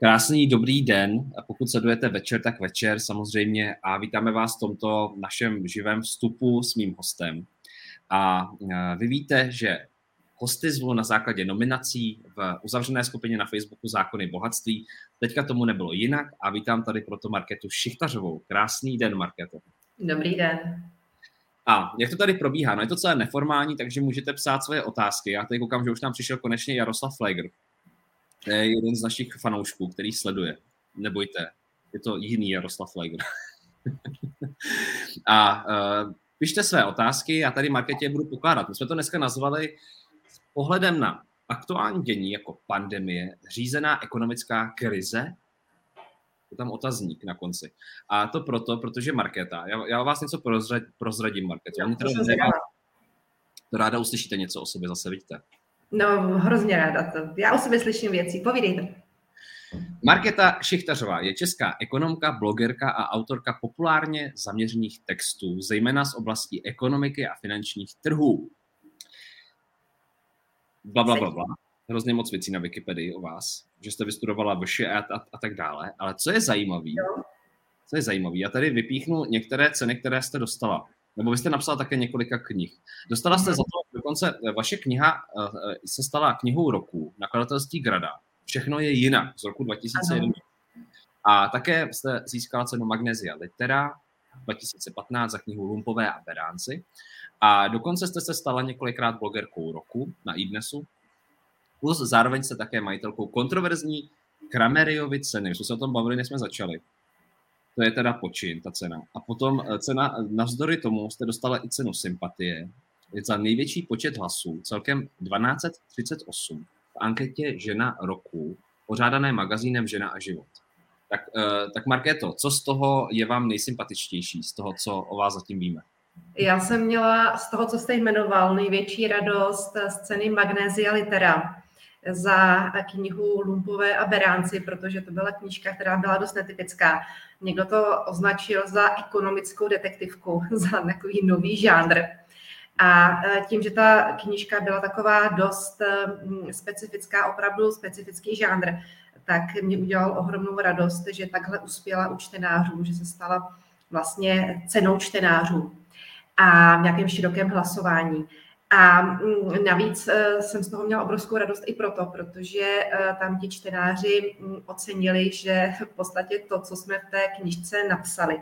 Krásný dobrý den, pokud sledujete večer, tak večer samozřejmě a vítáme vás v tomto našem živém vstupu s mým hostem. A vy víte, že hosty zvu na základě nominací v uzavřené skupině na Facebooku Zákony bohatství. Teďka tomu nebylo jinak a vítám tady proto Markétu Šichtařovou. Krásný den, Markéto. Dobrý den. A jak to tady probíhá? No je to celé neformální, takže můžete psát svoje otázky. Já tady koukám, že už nám přišel konečně Jaroslav Flegr. To je jeden z našich fanoušků, který sleduje. Nebojte, je to jiný Jaroslav Flegr. A pište své otázky, já tady Markétě budu pokládat. My jsme to dneska nazvali s pohledem na aktuální dění jako pandemie, řízená ekonomická krize. Je tam otazník na konci. A to proto, protože Markéta, já vás něco prozradím, Markéta. To ráda uslyšíte něco o sobě, zase vidíte. No, hrozně ráda to. Já o sobě slyším věci. Povídejte. Markéta Šichtařová je česká ekonomka, blogerka a autorka populárně zaměřených textů, zejména z oblasti ekonomiky a finančních trhů. Blablabla. Hrozně moc věcí na Wikipedii o vás, že jste vystudovala VŠ a tak dále. Ale co je zajímavé, já tady vypíchnu některé ceny, které jste dostala. Nebo vy jste napsala také několika knih. Dostala jste za to, dokonce vaše kniha se stala knihou roku, nakladatelství Grada. Všechno je jinak, z roku 2001. A také jste získala cenu Magnesia litera 2015 za knihu Lumpové a beránci. A dokonce jste se stala několikrát blogerkou roku na iDnesu. Plus zároveň jste také majitelkou kontroverzní Krameriovy ceny. My jsme se o tom bavili, než jsme začali. To je teda počin, ta cena. A potom cena, navzdory tomu jste dostala i cenu sympatie. Je za největší počet hlasů, celkem 1238. V anketě Žena roku, pořádané magazínem Žena a život. Tak Markéto, co z toho je vám nejsympatičtější, z toho, co o vás zatím víme? Já jsem měla z toho, co jste jmenoval, největší radost z ceny Magnesia litera za knihu Lumpové a beránci, protože to byla knížka, která byla dost netypická. Někdo to označil za ekonomickou detektivku, za takový nový žánr. A tím, že ta knížka byla taková dost specifická, opravdu specifický žánr, tak mě udělal ohromnou radost, že takhle uspěla u čtenářů, že se stala vlastně cenou čtenářů a v nějakém širokém hlasování. A navíc jsem z toho měla obrovskou radost i proto, protože tam ti čtenáři ocenili, že v podstatě to, co jsme v té knižce napsali,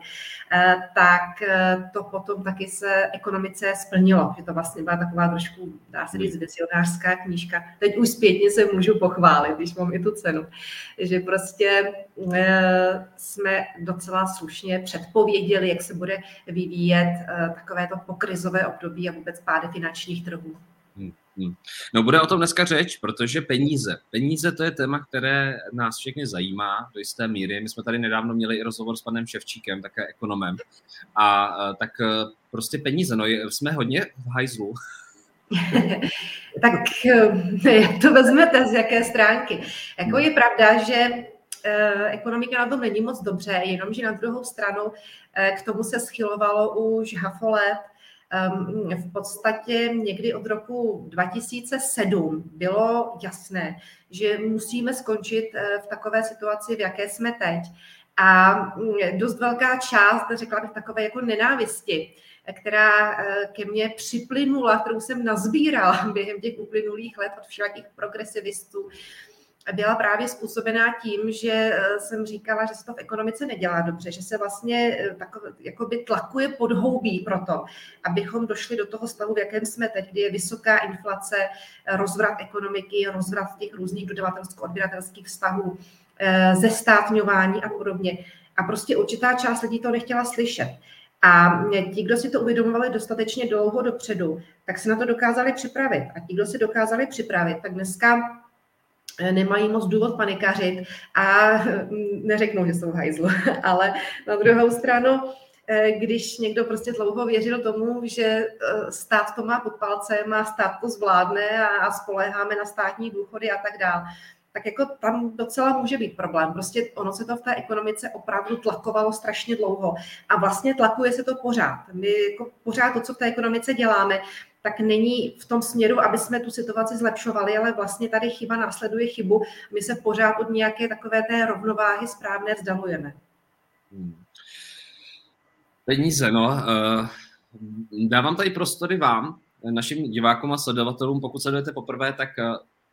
tak to potom taky se ekonomice splnilo. Že to vlastně byla taková trošku, dá se říct, vizionářská knížka. Teď už zpětně se můžu pochválit, když mám i tu cenu. Že prostě jsme docela slušně předpověděli, jak se bude vyvíjet takovéto pokrizové období a vůbec pády finančních trhů. No bude o tom dneska řeč, protože peníze to je téma, které nás všechny zajímá do jisté míry. My jsme tady nedávno měli i rozhovor s panem Ševčíkem, také ekonomem. A tak prostě peníze, no jsme hodně v hajzlu. Tak to vezmete z jaké stránky. Jako je pravda, že ekonomika na tom není moc dobře, jenomže na druhou stranu k tomu se schylovalo už hafo let. V podstatě někdy od roku 2007 bylo jasné, že musíme skončit v takové situaci, v jaké jsme teď. A dost velká část, řekla bych, takové jako nenávisti, která ke mně připlynula, kterou jsem nazbírala během těch uplynulých let od všelakých progresivistů, byla právě způsobená tím, že jsem říkala, že se to v ekonomice nedělá dobře, že se vlastně jakoby tlakuje podhoubí proto, abychom došli do toho stavu, v jakém jsme teď, kdy je vysoká inflace, rozvrat ekonomiky, rozvrat těch různých dodavatelsko-odběratelských vztahů, zestátňování a podobně. A prostě určitá část lidí to nechtěla slyšet. A ti, kdo si to uvědomovali dostatečně dlouho dopředu, tak se na to dokázali připravit. A ti, kdo si dokázali připravit, tak dneska nemají moc důvod panikařit a neřeknou, že jsou v hajzlu, ale na druhou stranu když někdo prostě dlouho věřil tomu, že stát to má pod palcem a stát to zvládne a spoléháme na státní důchody a tak dále, tak jako tam docela může být problém. Prostě ono se to v té ekonomice opravdu tlakovalo strašně dlouho a vlastně tlakuje se to pořád. My jako pořád to, co v té ekonomice děláme, tak není v tom směru, aby jsme tu situaci zlepšovali, ale vlastně tady chyba následuje chybu. My se pořád od nějaké takové té rovnováhy správné vzdalujeme. Peníze, no. Dávám tady prostory vám, našim divákům a sledovatelům. Pokud sledujete poprvé, tak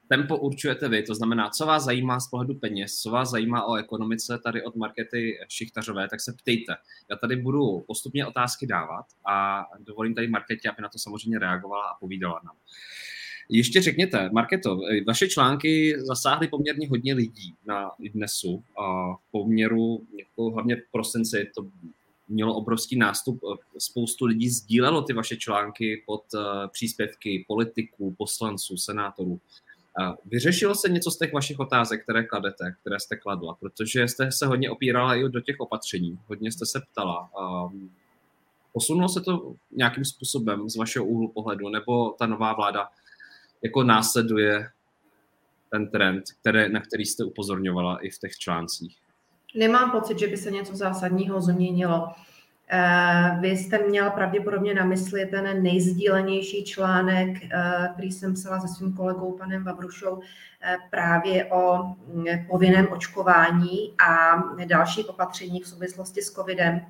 tempo určujete vy. To znamená, co vás zajímá z pohledu peněz, co vás zajímá o ekonomice tady od Markéty Šichtařové, tak se ptejte. Já tady budu postupně otázky dávat a dovolím tady Markétě, aby na to samozřejmě reagovala a povídala nám. Ještě řekněte, Markéto, vaše články zasáhly poměrně hodně lidí na iDnesu a poměru, jako hlavně v prosinci, to mělo obrovský nástup, spoustu lidí sdílelo ty vaše články pod příspěvky politiků, poslanců, senátorů. Vyřešilo se něco z těch vašich otázek, které kladete, které jste kladla, protože jste se hodně opírala i do těch opatření, hodně jste se ptala. Posunulo se to nějakým způsobem z vašeho úhlu pohledu, nebo ta nová vláda jako následuje ten trend, na který jste upozorňovala i v těch článcích? Nemám pocit, že by se něco zásadního změnilo. Vy jste měla pravděpodobně na mysli ten nejsdílenější článek, který jsem psala se svým kolegou panem Vavrůšou, právě o povinném očkování a dalších opatření v souvislosti s covidem.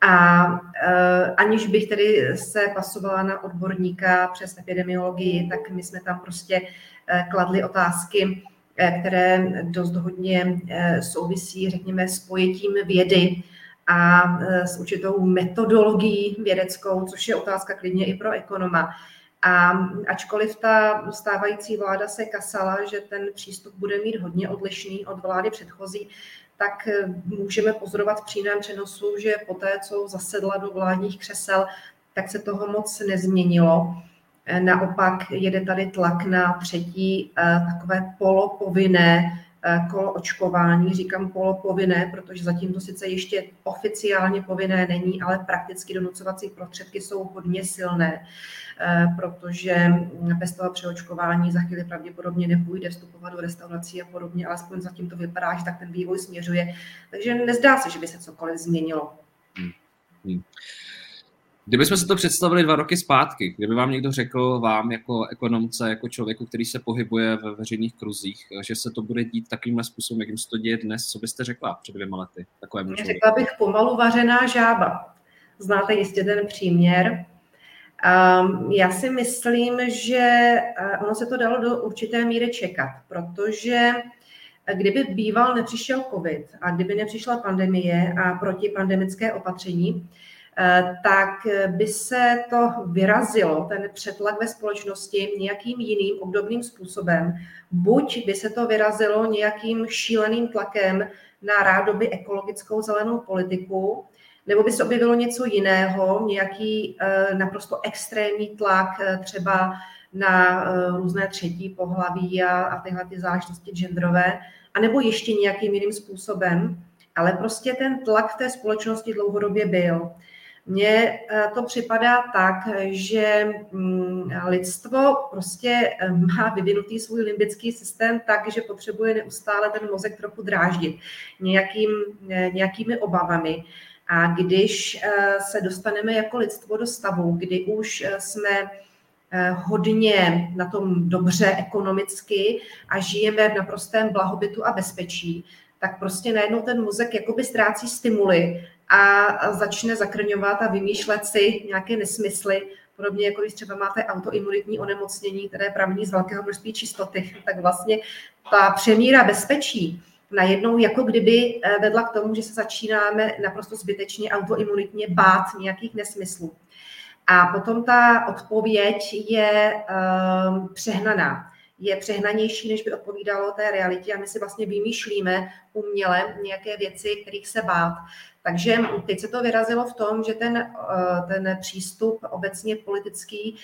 A aniž bych tedy se pasovala na odborníka přes epidemiologii, tak my jsme tam prostě kladli otázky, které dost hodně souvisí, řekněme, s pojetím vědy a s určitou metodologií vědeckou, což je otázka klidně i pro ekonoma. A ačkoliv ta stávající vláda se kasala, že ten přístup bude mít hodně odlišný od vlády předchozí, tak můžeme pozorovat v přímém přenosu, že poté, co zasedla do vládních křesel, tak se toho moc nezměnilo. Naopak jede tady tlak na třetí takové polopovinné kolo očkování. Říkám polopovinné, protože zatím to sice ještě oficiálně povinné není, ale prakticky donucovací prostředky jsou hodně silné, protože bez toho přeočkování za chvíli pravděpodobně nepůjde vstupovat do restaurací a podobně, alespoň zatím to vypadá, že tak ten vývoj směřuje. Takže nezdá se, že by se cokoliv změnilo. Kdybychom se to představili 2 roky zpátky, kdyby vám někdo řekl, vám jako ekonomce, jako člověku, který se pohybuje ve veřejných kruzích, že se to bude dít takovým způsobem, jakým se to děje dnes, co byste řekla před 2 lety? Řekla bych pomalu vařená žába. Znáte jistě ten příměr. Já si myslím, že ono se to dalo do určité míry čekat, protože kdyby býval nepřišel covid a kdyby nepřišla pandemie a protipandemické opatření, tak by se to vyrazilo, ten přetlak ve společnosti, nějakým jiným obdobným způsobem. Buď by se to vyrazilo nějakým šíleným tlakem na rádoby ekologickou zelenou politiku, nebo by se objevilo něco jiného, nějaký naprosto extrémní tlak třeba na různé třetí pohlaví a tyhle ty záležitosti genderové, anebo ještě nějakým jiným způsobem. Ale prostě ten tlak v té společnosti dlouhodobě byl. Mně to připadá tak, že lidstvo prostě má vyvinutý svůj limbický systém tak, že potřebuje neustále ten mozek trochu dráždit nějakými obavami. A když se dostaneme jako lidstvo do stavu, kdy už jsme hodně na tom dobře ekonomicky a žijeme v naprostém blahobytu a bezpečí, tak prostě najednou ten mozek jakoby ztrácí stimuly a začne zakrňovat a vymýšlet si nějaké nesmysly. Podobně jako když třeba máte autoimunitní onemocnění, které pramení z velkého množství čistoty, tak vlastně ta přemíra bezpečí najednou jako kdyby vedla k tomu, že se začínáme naprosto zbytečně autoimunitně bát nějakých nesmyslů. A potom ta odpověď je přehnaná. Je přehnanější, než by odpovídalo té realitě a my si vlastně vymýšlíme uměle nějaké věci, kterých se bát. Takže teď se to vyrazilo v tom, že ten přístup obecně politický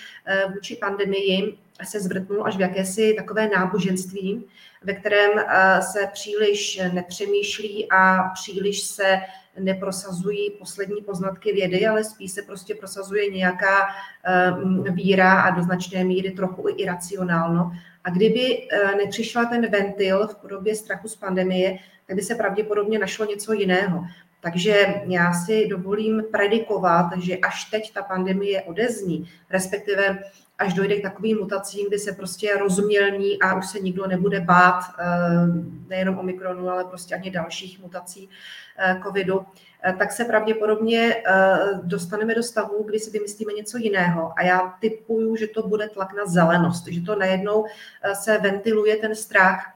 vůči pandemii se zvrtnul až v jakési takové náboženství, ve kterém se příliš nepřemýšlí a příliš se neprosazují poslední poznatky vědy, ale spíš se prostě prosazuje nějaká víra a do značné míry trochu i iracionálno. A kdyby nepřišla ten ventil v podobě strachu z pandemie, tak by se pravděpodobně našlo něco jiného. Takže já si dovolím predikovat, že až teď ta pandemie odezní, respektive až dojde k takovým mutacím, kdy se prostě rozmělní a už se nikdo nebude bát nejenom Omikronu, ale prostě ani dalších mutací covidu, tak se pravděpodobně dostaneme do stavu, kdy si vymyslíme něco jiného. A já tipuju, že to bude tlak na zelenost, že to najednou se ventiluje ten strach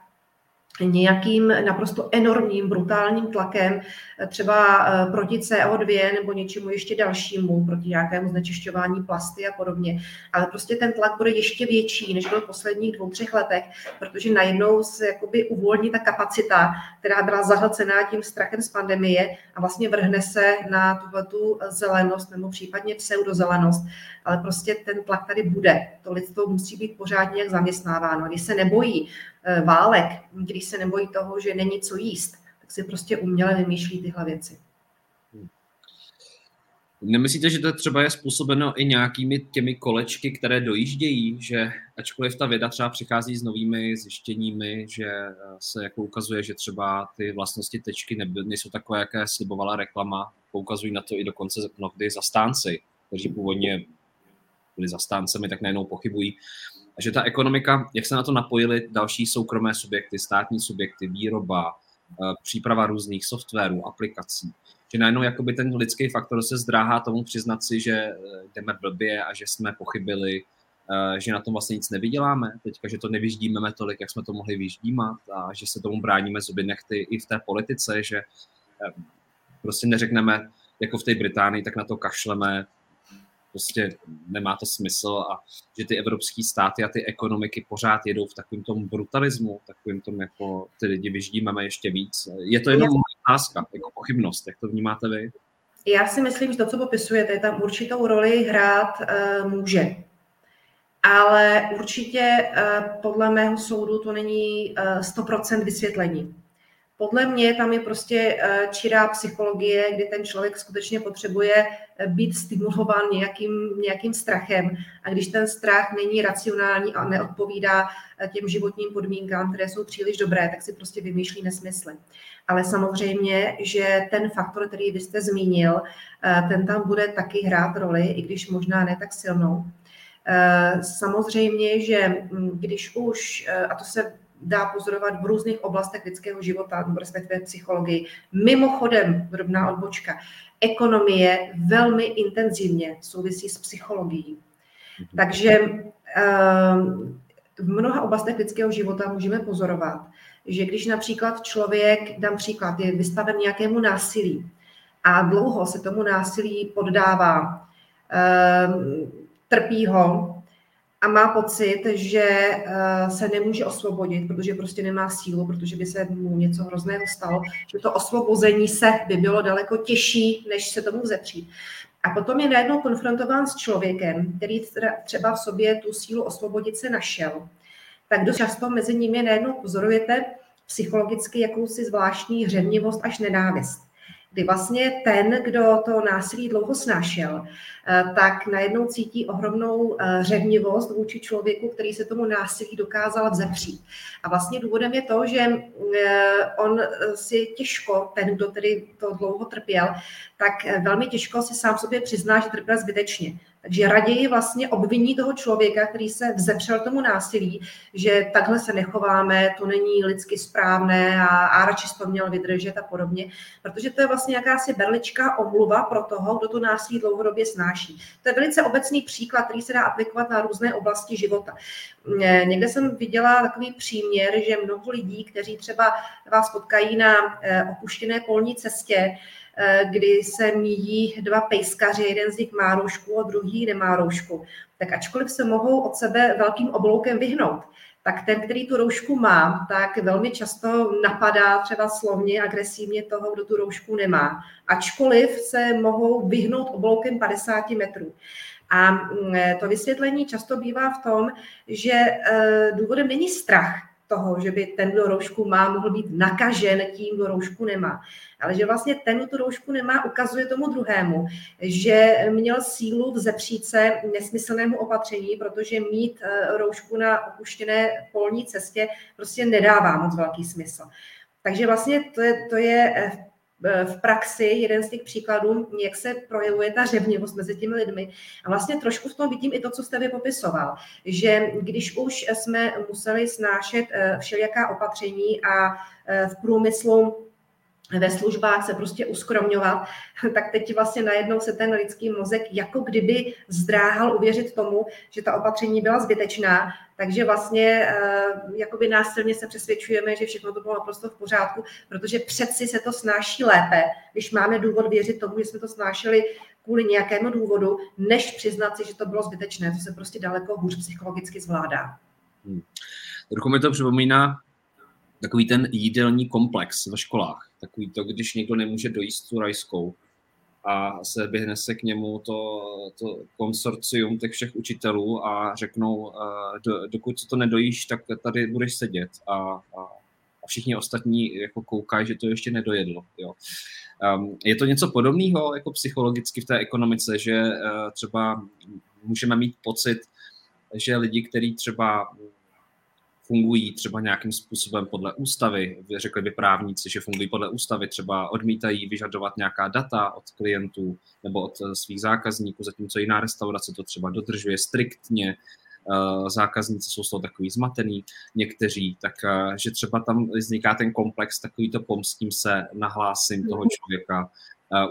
nějakým naprosto enormním, brutálním tlakem, třeba proti CO2 nebo něčemu ještě dalšímu, proti nějakému znečišťování plasty a podobně. Ale prostě ten tlak bude ještě větší, než byl v posledních 2-3 letech, protože najednou se jakoby uvolní ta kapacita, která byla zahlcená tím strachem z pandemie a vlastně vrhne se na tuhletu zelenost nebo případně pseudozelenost. Ale prostě ten tlak tady bude. To lidstvo musí být pořád nějak zaměstnáváno. Když se nebojí válek, když se nebojí toho, že není co jíst, tak si prostě uměle vymýšlí tyhle věci. Nemyslíte, že to třeba je způsobeno i nějakými těmi kolečky, které dojíždějí, že ačkoliv ta věda třeba přichází s novými zjištěními, že se jako ukazuje, že třeba ty vlastnosti tečky nejsou takové, jaké slibovala reklama, poukazují na to i dokonce mnohdy zastánci, kteří původně byli zastáncemi, tak najednou pochybují. A že ta ekonomika, jak se na to napojily další soukromé subjekty, státní subjekty, výroba, příprava různých softwarů, aplikací, že najednou jakoby ten lidský faktor se zdráhá tomu přiznat si, že jdeme blbě a že jsme pochybili, že na tom vlastně nic nevyděláme teďka, že to nevyždímeme tolik, jak jsme to mohli vyždímat a že se tomu bráníme zuby nehty i v té politice, že prostě neřekneme, jako v té Británii, tak na to kašleme, prostě nemá to smysl a že ty evropský státy a ty ekonomiky pořád jedou v takovým tomu brutalismu, takovým tomu, jako ty lidi vyždímáme ještě víc. Je to jenom otázka, jako pochybnost, jak to vnímáte vy? Já si myslím, že to, co popisujete, je tam určitou roli hrát může. Ale určitě podle mého soudu to není 100% vysvětlení. Podle mě tam je prostě čirá psychologie, kdy ten člověk skutečně potřebuje být stimulován nějakým strachem. A když ten strach není racionální a neodpovídá těm životním podmínkám, které jsou příliš dobré, tak si prostě vymýšlí nesmysly. Ale samozřejmě, že ten faktor, který vy jste zmínil, ten tam bude taky hrát roli, i když možná ne tak silnou. Samozřejmě, že když už, a to se dá pozorovat v různých oblastech lidského života, nebo respektive psychologii. Mimochodem, drobná odbočka, ekonomie velmi intenzivně souvisí s psychologií. Takže v mnoha oblastech lidského života můžeme pozorovat, že když například člověk, dám příklad, je vystaven nějakému násilí a dlouho se tomu násilí poddává, trpí ho, a má pocit, že se nemůže osvobodit, protože prostě nemá sílu, protože by se mu něco hrozného stalo, že to osvobození se by bylo daleko těžší, než se tomu vzepřít. A potom je najednou konfrontován s člověkem, který třeba v sobě tu sílu osvobodit se našel. Tak dost často mezi nimi najednou pozorujete psychologicky jakousi zvláštní hřevnivost až nenávist. Kdy vlastně ten, kdo to násilí dlouho snášel, tak najednou cítí ohromnou řevnivost vůči člověku, který se tomu násilí dokázal vzepřít. A vlastně důvodem je to, že on si těžko, ten, kdo tedy to dlouho trpěl, tak velmi těžko si sám sobě přizná, že trpěl zbytečně. Takže raději vlastně obviní toho člověka, který se vzepřel tomu násilí, že takhle se nechováme, to není lidsky správné a radši to měl vydržet a podobně. Protože to je vlastně jakási berlička omluva pro toho, kdo to násilí dlouhodobě snáší. To je velice obecný příklad, který se dá aplikovat na různé oblasti života. Někde jsem viděla takový příměr, že mnoho lidí, kteří třeba vás potkají na opuštěné polní cestě, kdy se míjí dva pejskaři, jeden z nich má roušku a druhý nemá roušku. Tak ačkoliv se mohou od sebe velkým obloukem vyhnout, tak ten, který tu roušku má, tak velmi často napadá třeba slovně, agresivně toho, kdo tu roušku nemá. Ačkoliv se mohou vyhnout obloukem 50 metrů. A to vysvětlení často bývá v tom, že důvodem není strach toho, že by ten, kdo roušku má, mohl být nakažen tím, kdo roušku nemá. Ale že vlastně ten, kdo tu roušku nemá, ukazuje tomu druhému, že měl sílu vzepřít se nesmyslnému opatření, protože mít roušku na opuštěné polní cestě prostě nedává moc velký smysl. Takže vlastně to je v praxi jeden z těch příkladů, jak se projevuje ta řevnivost mezi těmi lidmi. A vlastně trošku v tom vidím i to, co jste vy popisoval, že když už jsme museli snášet všelijaká opatření a v průmyslu, ve službách se prostě uskromňovat, tak teď vlastně najednou se ten lidský mozek jako kdyby zdráhal uvěřit tomu, že ta opatření byla zbytečná, takže vlastně jakoby násilně se přesvědčujeme, že všechno to bylo naprosto v pořádku, protože přeci se to snáší lépe, když máme důvod věřit tomu, že jsme to snášeli kvůli nějakému důvodu, než přiznat si, že to bylo zbytečné, to se prostě daleko hůř psychologicky zvládá. Trochu mi to připomíná takový ten jídelní komplex ve školách. Takový to, když někdo nemůže dojíst tu rajskou a se běhne se k němu to konsorcium těch všech učitelů a řeknou, dokud to nedojíš, tak tady budeš sedět a všichni ostatní jako koukají, že to ještě nedojedlo. Jo. Je to něco podobného jako psychologicky v té ekonomice, že třeba můžeme mít pocit, že lidi, kteří třeba fungují třeba nějakým způsobem podle ústavy, řekli by právníci, že fungují podle ústavy, třeba odmítají vyžadovat nějaká data od klientů nebo od svých zákazníků, zatímco jiná restaurace to třeba dodržuje striktně, zákazníci jsou z toho takový zmatený, někteří, tak že třeba tam vzniká ten komplex, takový to pomstím se, nahlásím toho člověka,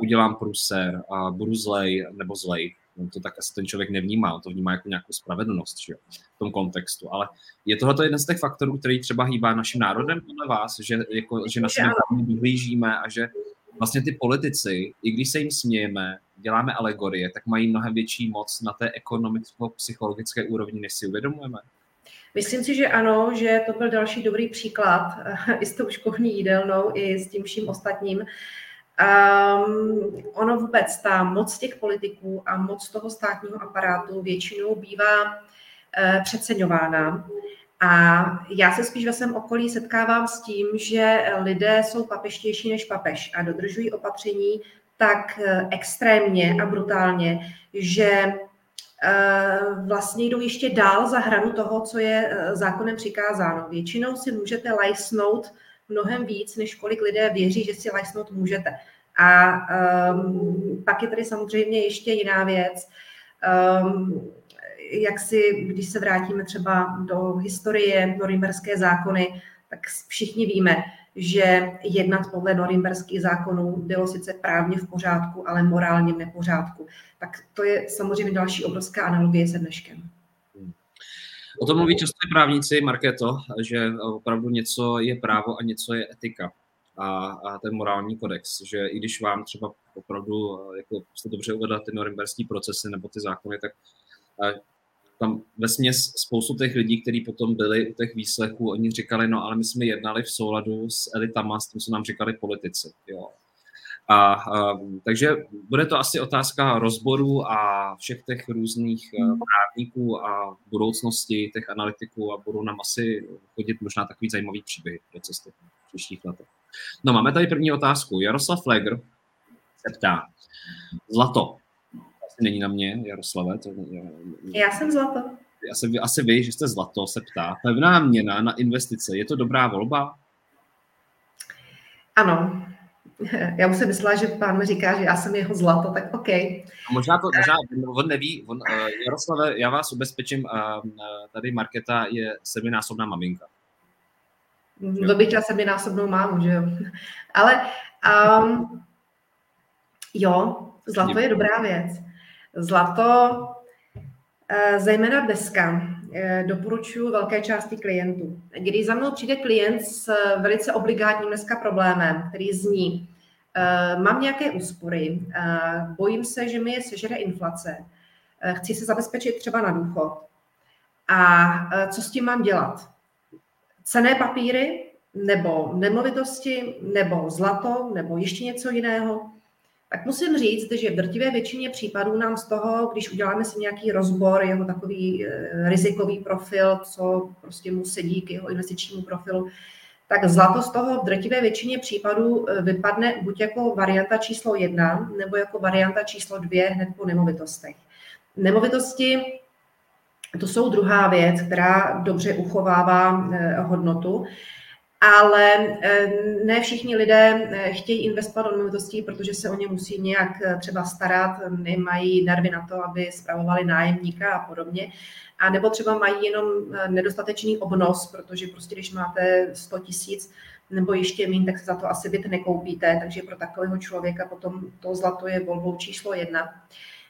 udělám průser, budu zlej nebo zlej. To tak asi ten člověk nevnímá, on to vnímá jako nějakou spravedlnost, že jo, v tom kontextu. Ale je tohleto jeden z těch faktorů, který třeba hýbá naším národem podle vás, že na sebe vyhlížíme a že vlastně ty politici, i když se jim smějeme, děláme alegorie, tak mají mnohem větší moc na té ekonomicko-psychologické úrovni, než si uvědomujeme. Myslím si, že ano, že to byl další dobrý příklad i s tou školní jídelnou, i s tím vším ostatním. Ono vůbec, ta moc těch politiků a moc toho státního aparátu většinou bývá přeceňována. A já se spíš ve svém okolí setkávám s tím, že lidé jsou papeštější než papež a dodržují opatření tak extrémně a brutálně, že vlastně jdou ještě dál za hranu toho, co je zákonem přikázáno. Většinou si můžete lajsnout mnohem víc, než kolik lidé věří, že si lajsnout můžete. A pak je tady samozřejmě ještě jiná věc, když se vrátíme třeba do historie, norimberské zákony, tak všichni víme, že jednat podle norimberských zákonů bylo sice právně v pořádku, ale morálně v nepořádku. Tak to je samozřejmě další obrovská analogie se dneškem. O tom mluví často právníci, Markéto, že opravdu něco je právo a něco je etika a ten morální kodex, že i když vám třeba opravdu, jako jste dobře uvedla, ty norimberské procesy nebo ty zákony, tak tam vesměs spoustu těch lidí, kteří potom byli u těch výslechů, oni říkali, no ale my jsme jednali v souladu s elitama, s tím, co nám říkali politici, jo. Takže bude to asi otázka rozboru a všech těch různých právníků a budoucnosti těch analytiků a budou nám asi chodit možná takový zajímavý příběh do cesty v příštích letech. No, máme tady první otázku. Jaroslav Flegr se ptá. Zlato. Asi není na mě, Jaroslave. Já jsem zlato. Asi vy, že jste zlato, se ptá. Pevná měna na investice. Je to dobrá volba? Ano. Já už jsem myslela, že pán mi říká, že já jsem jeho zlato, tak OK. Možná on neví. Jaroslave, já vás ubezpečím, tady Markéta je 7násobná maminka. Dobytila 7násobnou mámu, že jo. Ale jo, zlato je dobrá věc. Zlato, zejména dneska, doporučuji velké části klientů. Když za mnou přijde klient s velice obligátním dneska problémem, který zní, mám nějaké úspory, bojím se, že mi je sežere inflace, chci se zabezpečit třeba na důchod a co s tím mám dělat? cenné papíry, nebo nemovitosti, nebo zlato, nebo ještě něco jiného, tak musím říct, že v drtivé většině případů nám z toho, když uděláme si nějaký rozbor, jeho takový rizikový profil, co prostě mu sedí k jeho investičnímu profilu, tak zlato z toho v drtivé většině případů vypadne buď jako varianta číslo 1, nebo jako varianta číslo 2 hned po nemovitostech. Nemovitosti, to jsou druhá věc, která dobře uchovává hodnotu, ale ne všichni lidé chtějí investovat do nemovitostí, protože se o ně musí nějak třeba starat, nemají nervy na to, aby spravovali nájemníka a podobně. A nebo třeba mají jenom nedostatečný obnos, protože prostě když máte 100 000 nebo ještě míň, tak se za to asi byt nekoupíte, takže pro takového člověka potom to zlato je volbou číslo 1.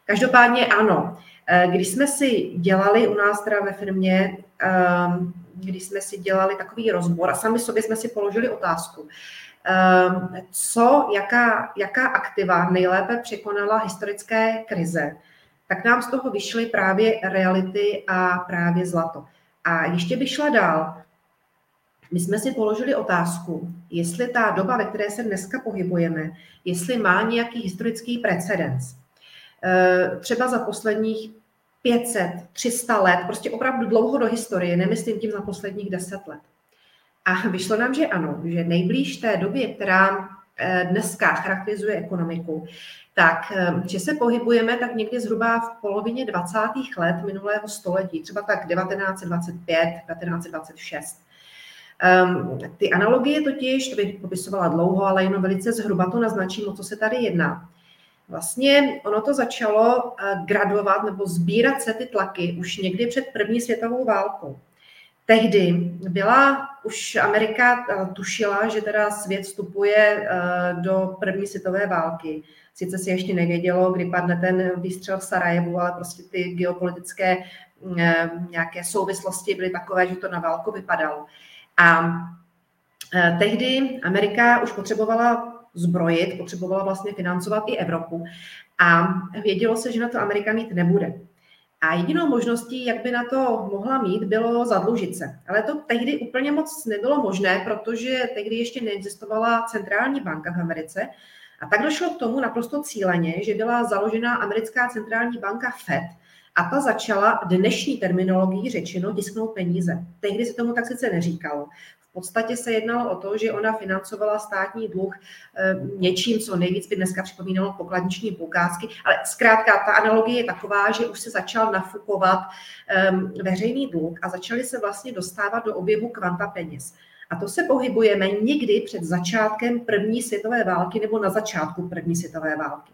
Každopádně ano, když jsme si dělali u nás teda ve firmě, když jsme si dělali takový rozbor a sami sobě jsme si položili otázku, jaká aktiva nejlépe překonala historické krize, tak nám z toho vyšly právě reality a právě zlato. A ještě by šla dál. My jsme si položili otázku, jestli ta doba, ve které se dneska pohybujeme, jestli má nějaký historický precedens. Třeba za posledních 500, 300 let, prostě opravdu dlouho do historie, nemyslím tím za posledních 10 let. A vyšlo nám, že ano, že nejblíž té době, která dneska charakterizuje ekonomiku, tak, že se pohybujeme tak někdy zhruba v polovině 20. let minulého století, třeba tak 1925, 1926. Ty analogie totiž, to bych popisovala dlouho, ale jenom velice zhruba to naznačím, o co se tady jedná. Vlastně ono to začalo gradovat nebo sbírat se ty tlaky už někdy před první světovou válkou. Tehdy byla už Amerika tušila, že teda svět vstupuje do první světové války. Sice si ještě nevědělo, kdy padne ten výstřel v Sarajevu, ale prostě ty geopolitické nějaké souvislosti byly takové, že to na válku vypadalo. A tehdy Amerika už potřebovala zbrojit, potřebovala vlastně financovat i Evropu a vědělo se, že na to Amerika mít nebude. A jedinou možností, jak by na to mohla mít, bylo zadlužit se. Ale to tehdy úplně moc nebylo možné, protože tehdy ještě neexistovala centrální banka v Americe a tak došlo k tomu naprosto cíleně, že byla založena americká centrální banka Fed a ta začala dnešní terminologií řečeno tisknout peníze. Tehdy se tomu tak sice neříkalo. V podstatě se jednalo o to, že ona financovala státní dluh něčím, co nejvíc by dneska připomínalo pokladniční poukázky, ale zkrátka ta analogie je taková, že už se začal nafukovat veřejný dluh a začaly se vlastně dostávat do oběhu kvanta peněz. A to se pohybujeme někdy před začátkem první světové války nebo na začátku první světové války.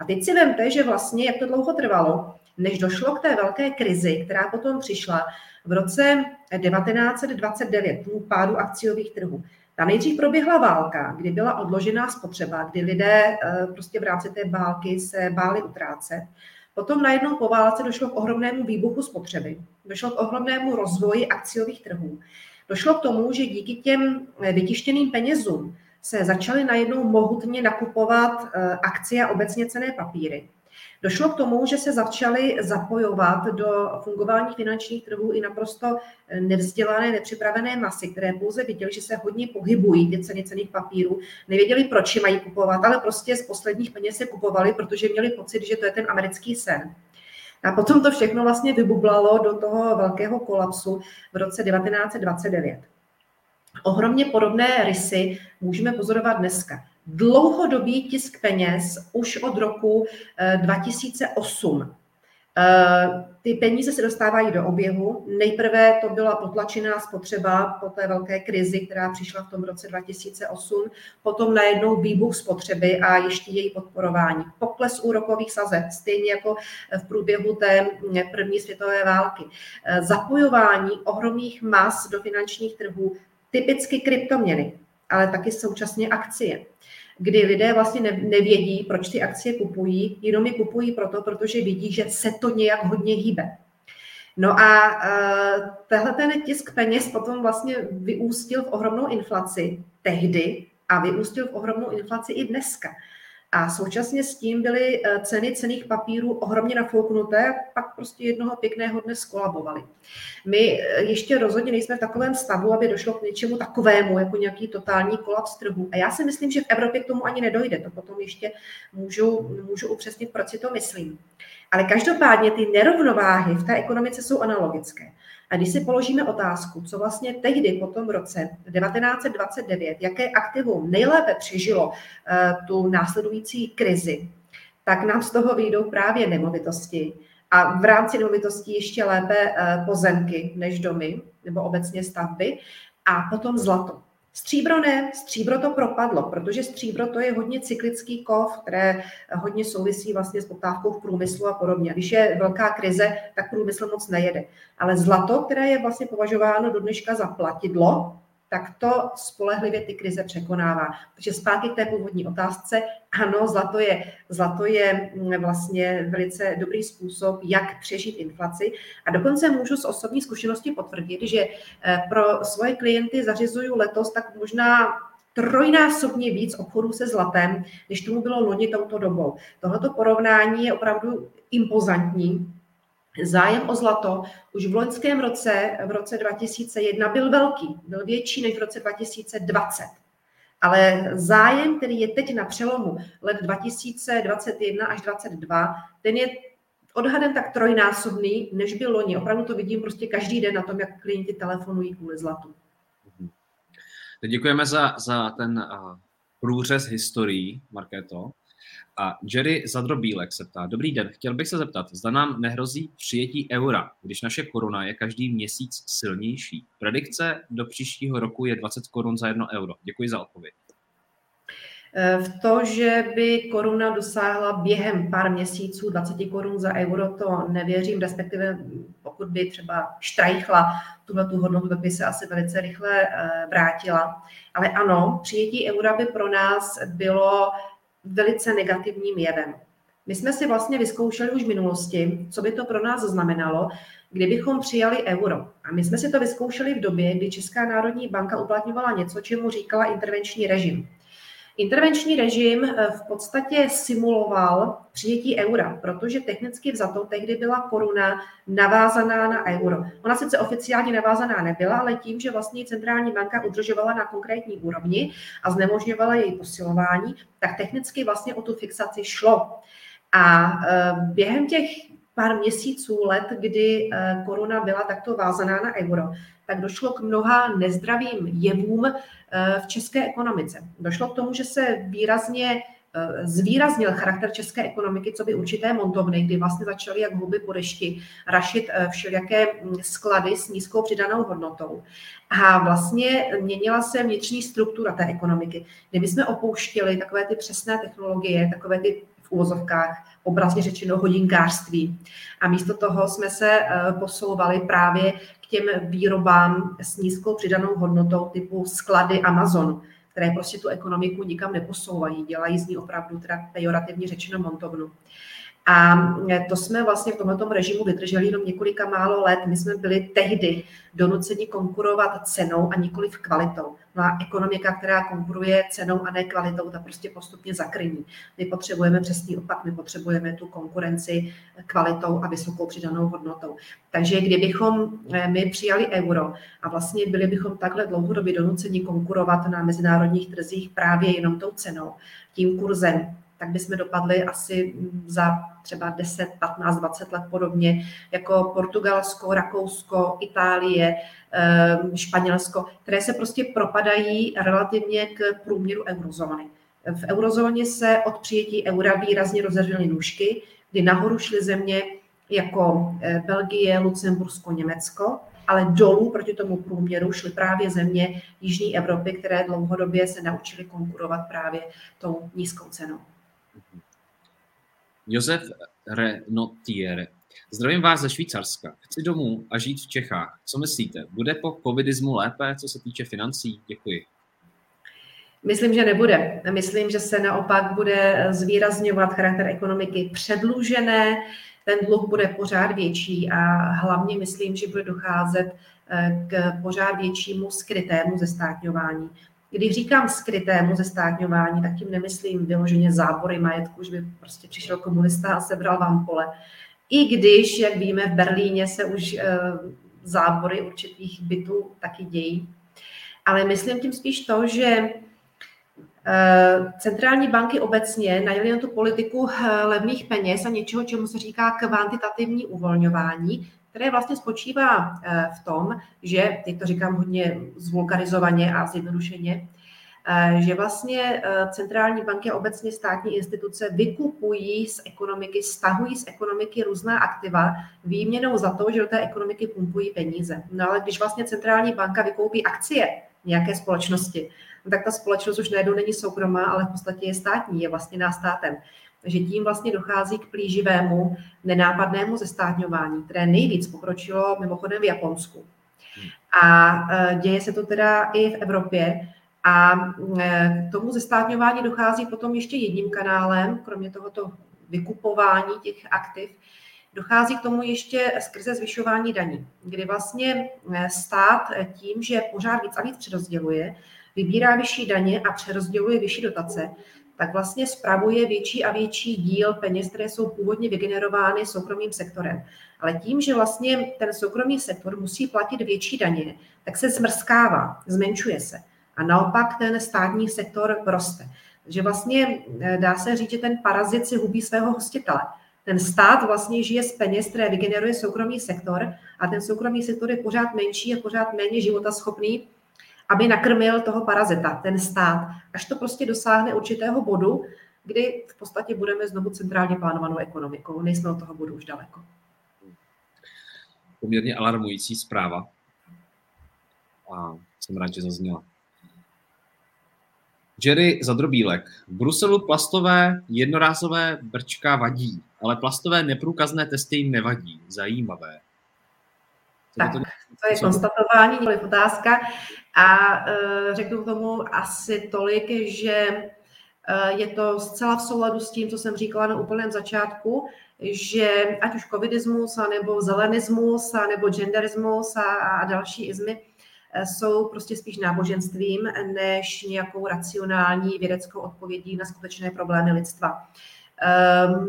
A teď si vemte, že vlastně, jak to dlouho trvalo, než došlo k té velké krizi, která potom přišla v roce 1929, tomu pádu akciových trhů. Ta nejdřív proběhla válka, kdy byla odložená spotřeba, kdy lidé prostě v rámci té války se báli utrácet. Potom najednou po válce došlo k ohromnému výbuchu spotřeby, došlo k ohromnému rozvoji akciových trhů. Došlo k tomu, že díky těm vytištěným penězům se začaly najednou mohutně nakupovat akcie a obecně cenné papíry. Došlo k tomu, že se začaly zapojovat do fungování finančních trhů i naprosto nevzdělané, nepřipravené masy, které pouze viděly, že se hodně pohybují ty ceny cenných papírů. Nevěděli, proč je mají kupovat, ale prostě z posledních peněz se kupovali, protože měli pocit, že to je ten americký sen. A potom to všechno vlastně vybublalo do toho velkého kolapsu v roce 1929. Ohromně podobné rysy můžeme pozorovat dneska. Dlouhodobý tisk peněz už od roku 2008. Ty peníze se dostávají do oběhu. Nejprve to byla potlačená spotřeba po té velké krizi, která přišla v tom roce 2008. Potom najednou výbuch spotřeby a ještě její podporování. Pokles úrokových sazeb, stejně jako v průběhu té první světové války. Zapojování ohromných mas do finančních trhů, typicky kryptoměny, ale taky současně akcie, kdy lidé vlastně nevědí, proč ty akcie kupují, jenom je kupují proto, protože vidí, že se to nějak hodně hýbe. No a tenhle ten tisk peněz potom vlastně vyústil v ohromnou inflaci tehdy a vyústil v ohromnou inflaci i dneska. A současně s tím byly ceny cenných papírů ohromně nafouknuté a pak prostě jednoho pěkného dne skolabovaly. My ještě rozhodně nejsme v takovém stavu, aby došlo k něčemu takovému, jako nějaký totální kolaps trhu. A já si myslím, že v Evropě k tomu ani nedojde. To potom ještě můžu upřesnit, proč si to myslím. Ale každopádně ty nerovnováhy v té ekonomice jsou analogické. A když si položíme otázku, co vlastně tehdy po tom roce 1929, jaké aktivum nejlépe přežilo tu následující krizi, tak nám z toho vyjdou právě nemovitosti. A v rámci nemovitostí ještě lépe pozemky než domy nebo obecně stavby. A potom zlato. Stříbro ne, stříbro to propadlo, protože stříbro to je hodně cyklický kov, které hodně souvisí vlastně s poptávkou v průmyslu a podobně. Když je velká krize, tak průmysl moc nejede. Ale zlato, které je vlastně považováno do dneška za platidlo, tak to spolehlivě ty krize překonává. Takže zpátky k té původní otázce, ano, zlato je vlastně velice dobrý způsob, jak přežít inflaci. A dokonce můžu z osobní zkušenosti potvrdit, že pro svoje klienty zařizuju letos tak možná trojnásobně víc obchodů se zlatem, než tomu bylo loni touto dobou. Tohleto porovnání je opravdu impozantní. Zájem o zlato už v loňském roce, v roce 2001, byl velký, byl větší než v roce 2020. Ale zájem, který je teď na přelomu let 2021 až 2022, ten je odhadem tak trojnásobný, než byl loni. Opravdu to vidím prostě každý den na tom, jak klienti telefonují kvůli zlatu. Děkujeme za ten průřez historií, Markéto. A Jerry Zadrobílek se ptá, dobrý den, chtěl bych se zeptat, zda nám nehrozí přijetí eura, když naše koruna je každý měsíc silnější. Predikce do příštího roku je 20 korun za 1 euro. Děkuji za odpověď. V to, že by koruna dosáhla během pár měsíců 20 korun za euro, to nevěřím, respektive pokud by třeba štrajchla tu hodnotu, tak by se asi velice rychle vrátila. Ale ano, přijetí eura by pro nás bylo velice negativním jevem. My jsme si vlastně vyzkoušeli už v minulosti, co by to pro nás znamenalo, kdybychom přijali euro. A my jsme si to vyzkoušeli v době, kdy Česká národní banka uplatňovala něco, čemu říkala intervenční režim. Intervenční režim v podstatě simuloval přijetí eura, protože technicky vzato tehdy byla koruna navázaná na euro. Ona sice oficiálně navázaná nebyla, ale tím, že vlastně centrální banka udržovala na konkrétní úrovni a znemožňovala její posilování, tak technicky vlastně o tu fixaci šlo. A během těch pár měsíců let, kdy koruna byla takto vázaná na euro, tak došlo k mnoha nezdravým jevům v české ekonomice. Došlo k tomu, že se výrazně zvýraznil charakter české ekonomiky, co by určité montovny, kdy vlastně začaly jak huby po dešti rašit všelijaké sklady s nízkou přidanou hodnotou. A vlastně měnila se vnitřní struktura té ekonomiky, kdy my jsme opouštěli takové ty přesné technologie, takové ty v uvozovkách, obrazně řečeno hodinkářství. A místo toho jsme se posouvali právě k těm výrobám s nízkou přidanou hodnotou typu sklady Amazonu, které prostě tu ekonomiku nikam neposouvají, dělají z ní opravdu teda pejorativně řečeno montovnu. A to jsme vlastně v tomto režimu vydrželi jenom několika málo let. My jsme byli tehdy donuceni konkurovat cenou a nikoliv kvalitou. No a ekonomika, která konkuruje cenou a ne kvalitou, ta prostě postupně zakrní. My potřebujeme přesný opak, my potřebujeme tu konkurenci kvalitou a vysokou přidanou hodnotou. Takže kdybychom my přijali euro a vlastně byli bychom takhle dlouhodobě donuceni konkurovat na mezinárodních trzích právě jenom tou cenou, tím kurzem, tak bychom dopadli asi za třeba 10, 15, 20 let podobně, jako Portugalsko, Rakousko, Itálie, Španělsko, které se prostě propadají relativně k průměru eurozóny. V eurozóně se od přijetí eura výrazně rozevřely nůžky, kdy nahoru šly země jako Belgie, Lucembursko, Německo, ale dolů proti tomu průměru šly právě země jižní Evropy, které dlouhodobě se naučily konkurovat právě tou nízkou cenou. Josef Renotier. Zdravím vás ze Švýcarska. Chci domů a žít v Čechách. Co myslíte? Bude po covidismu lépe, co se týče financí? Děkuji. Myslím, že nebude. Myslím, že se naopak bude zvýrazňovat charakter ekonomiky předlužené. Ten dluh bude pořád větší a hlavně myslím, že bude docházet k pořád většímu skrytému zestátňování. Když říkám skrytému zestátňování, tak tím nemyslím vyloženě zábory majetku, že by prostě přišel komunista a sebral vám pole. I když, jak víme, v Berlíně se už zábory určitých bytů taky dějí. Ale myslím tím spíš to, že centrální banky obecně najeli na tu politiku levných peněz a něčeho, čemu se říká kvantitativní uvolňování, které vlastně spočívá v tom, že, teď to říkám hodně zvulgarizovaně a zjednodušeně, že vlastně centrální banky a obecně státní instituce vykupují z ekonomiky, stahují z ekonomiky různá aktiva výměnou za to, že do té ekonomiky pumpují peníze. No ale když vlastně centrální banka vykoupí akcie nějaké společnosti, no tak ta společnost už najednou není soukromá, ale v podstatě je státní, je vlastněná státem. Takže tím vlastně dochází k plíživému, nenápadnému zestátňování, které nejvíc pokročilo mimochodem v Japonsku. A děje se to teda i v Evropě. A k tomu zestátňování dochází potom ještě jedním kanálem, kromě tohoto vykupování těch aktiv, dochází k tomu ještě skrze zvyšování daní, kdy vlastně stát tím, že pořád víc a víc přerozděluje, vybírá vyšší daně a přerozděluje vyšší dotace, tak vlastně spravuje větší a větší díl peněz, které jsou původně vygenerovány soukromým sektorem. Ale tím, že vlastně ten soukromý sektor musí platit větší daně, tak se zmrzkává, zmenšuje se. A naopak ten státní sektor roste. Takže vlastně dá se říct, že ten parazit si hubí svého hostitele. Ten stát vlastně žije z peněz, které vygeneruje soukromý sektor a ten soukromý sektor je pořád menší a pořád méně životaschopný, aby nakrmil toho parazita, ten stát. Až to prostě dosáhne určitého bodu, kdy v podstatě budeme znovu centrálně plánovanou ekonomikou. Nejsme od toho bodu už daleko. Poměrně alarmující zpráva. A jsem rád, že zazněla. Jerry Zadrobílek. V Bruselu plastové jednorázové brčka vadí, ale plastové neprůkazné testy jim nevadí. Zajímavé. Tak, to je konstatování, nikoli otázka. A řeknu k tomu asi tolik, že je to zcela v souladu s tím, co jsem říkala na úplném začátku, že ať už covidismus, nebo zelenismus, nebo genderismus a další izmy, jsou prostě spíš náboženstvím, než nějakou racionální vědeckou odpovědí na skutečné problémy lidstva.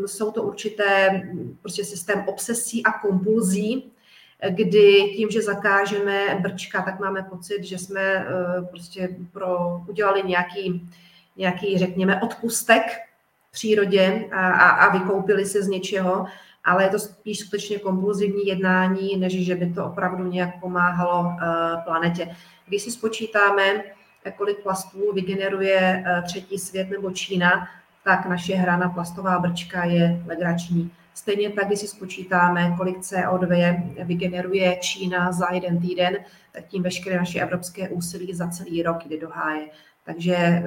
Jsou to určité prostě systém obsesí a kompulzí, kdy tím, že zakážeme brčka, tak máme pocit, že jsme prostě udělali nějaký, řekněme, odpustek v přírodě a vykoupili se z něčeho, ale je to spíš skutečně kompulzivní jednání, než že by to opravdu nějak pomáhalo planetě. Když si spočítáme, kolik plastů vygeneruje třetí svět nebo Čína, tak naše hra na plastová brčka je legrační. Stejně tak, když si spočítáme, kolik CO2 vygeneruje Čína za jeden týden, tak tím veškeré naše evropské úsilí za celý rok jde do háje. Takže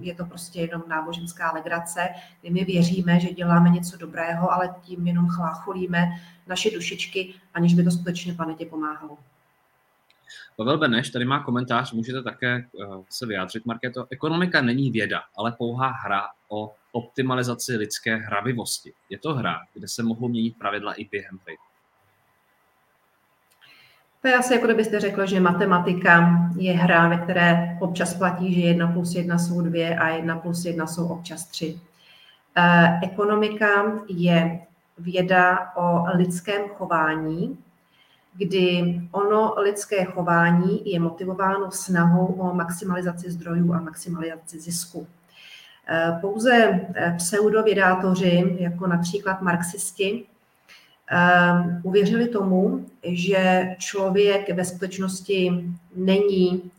je to prostě jenom náboženská legrace, kdy my věříme, že děláme něco dobrého, ale tím jenom chlácholíme naše dušičky, aniž by to skutečně planetě pomáhalo. Pavel Beneš, tady má komentář, můžete také se vyjádřit, Markéto. Ekonomika není věda, ale pouhá hra o optimalizaci lidské hravivosti. Je to hra, kde se mohou měnit pravidla i během hry. To je asi, jako kdybyste řekl, že matematika je hra, ve které občas platí, že 1 + 1 jsou 2 a 1 + 1 jsou občas 3. Ekonomika je věda o lidském chování, kdy ono lidské chování je motivováno snahou o maximalizaci zdrojů a maximalizaci zisku. Pouze pseudovědátoři, jako například marxisti, uvěřili tomu, že člověk ve skutečnosti není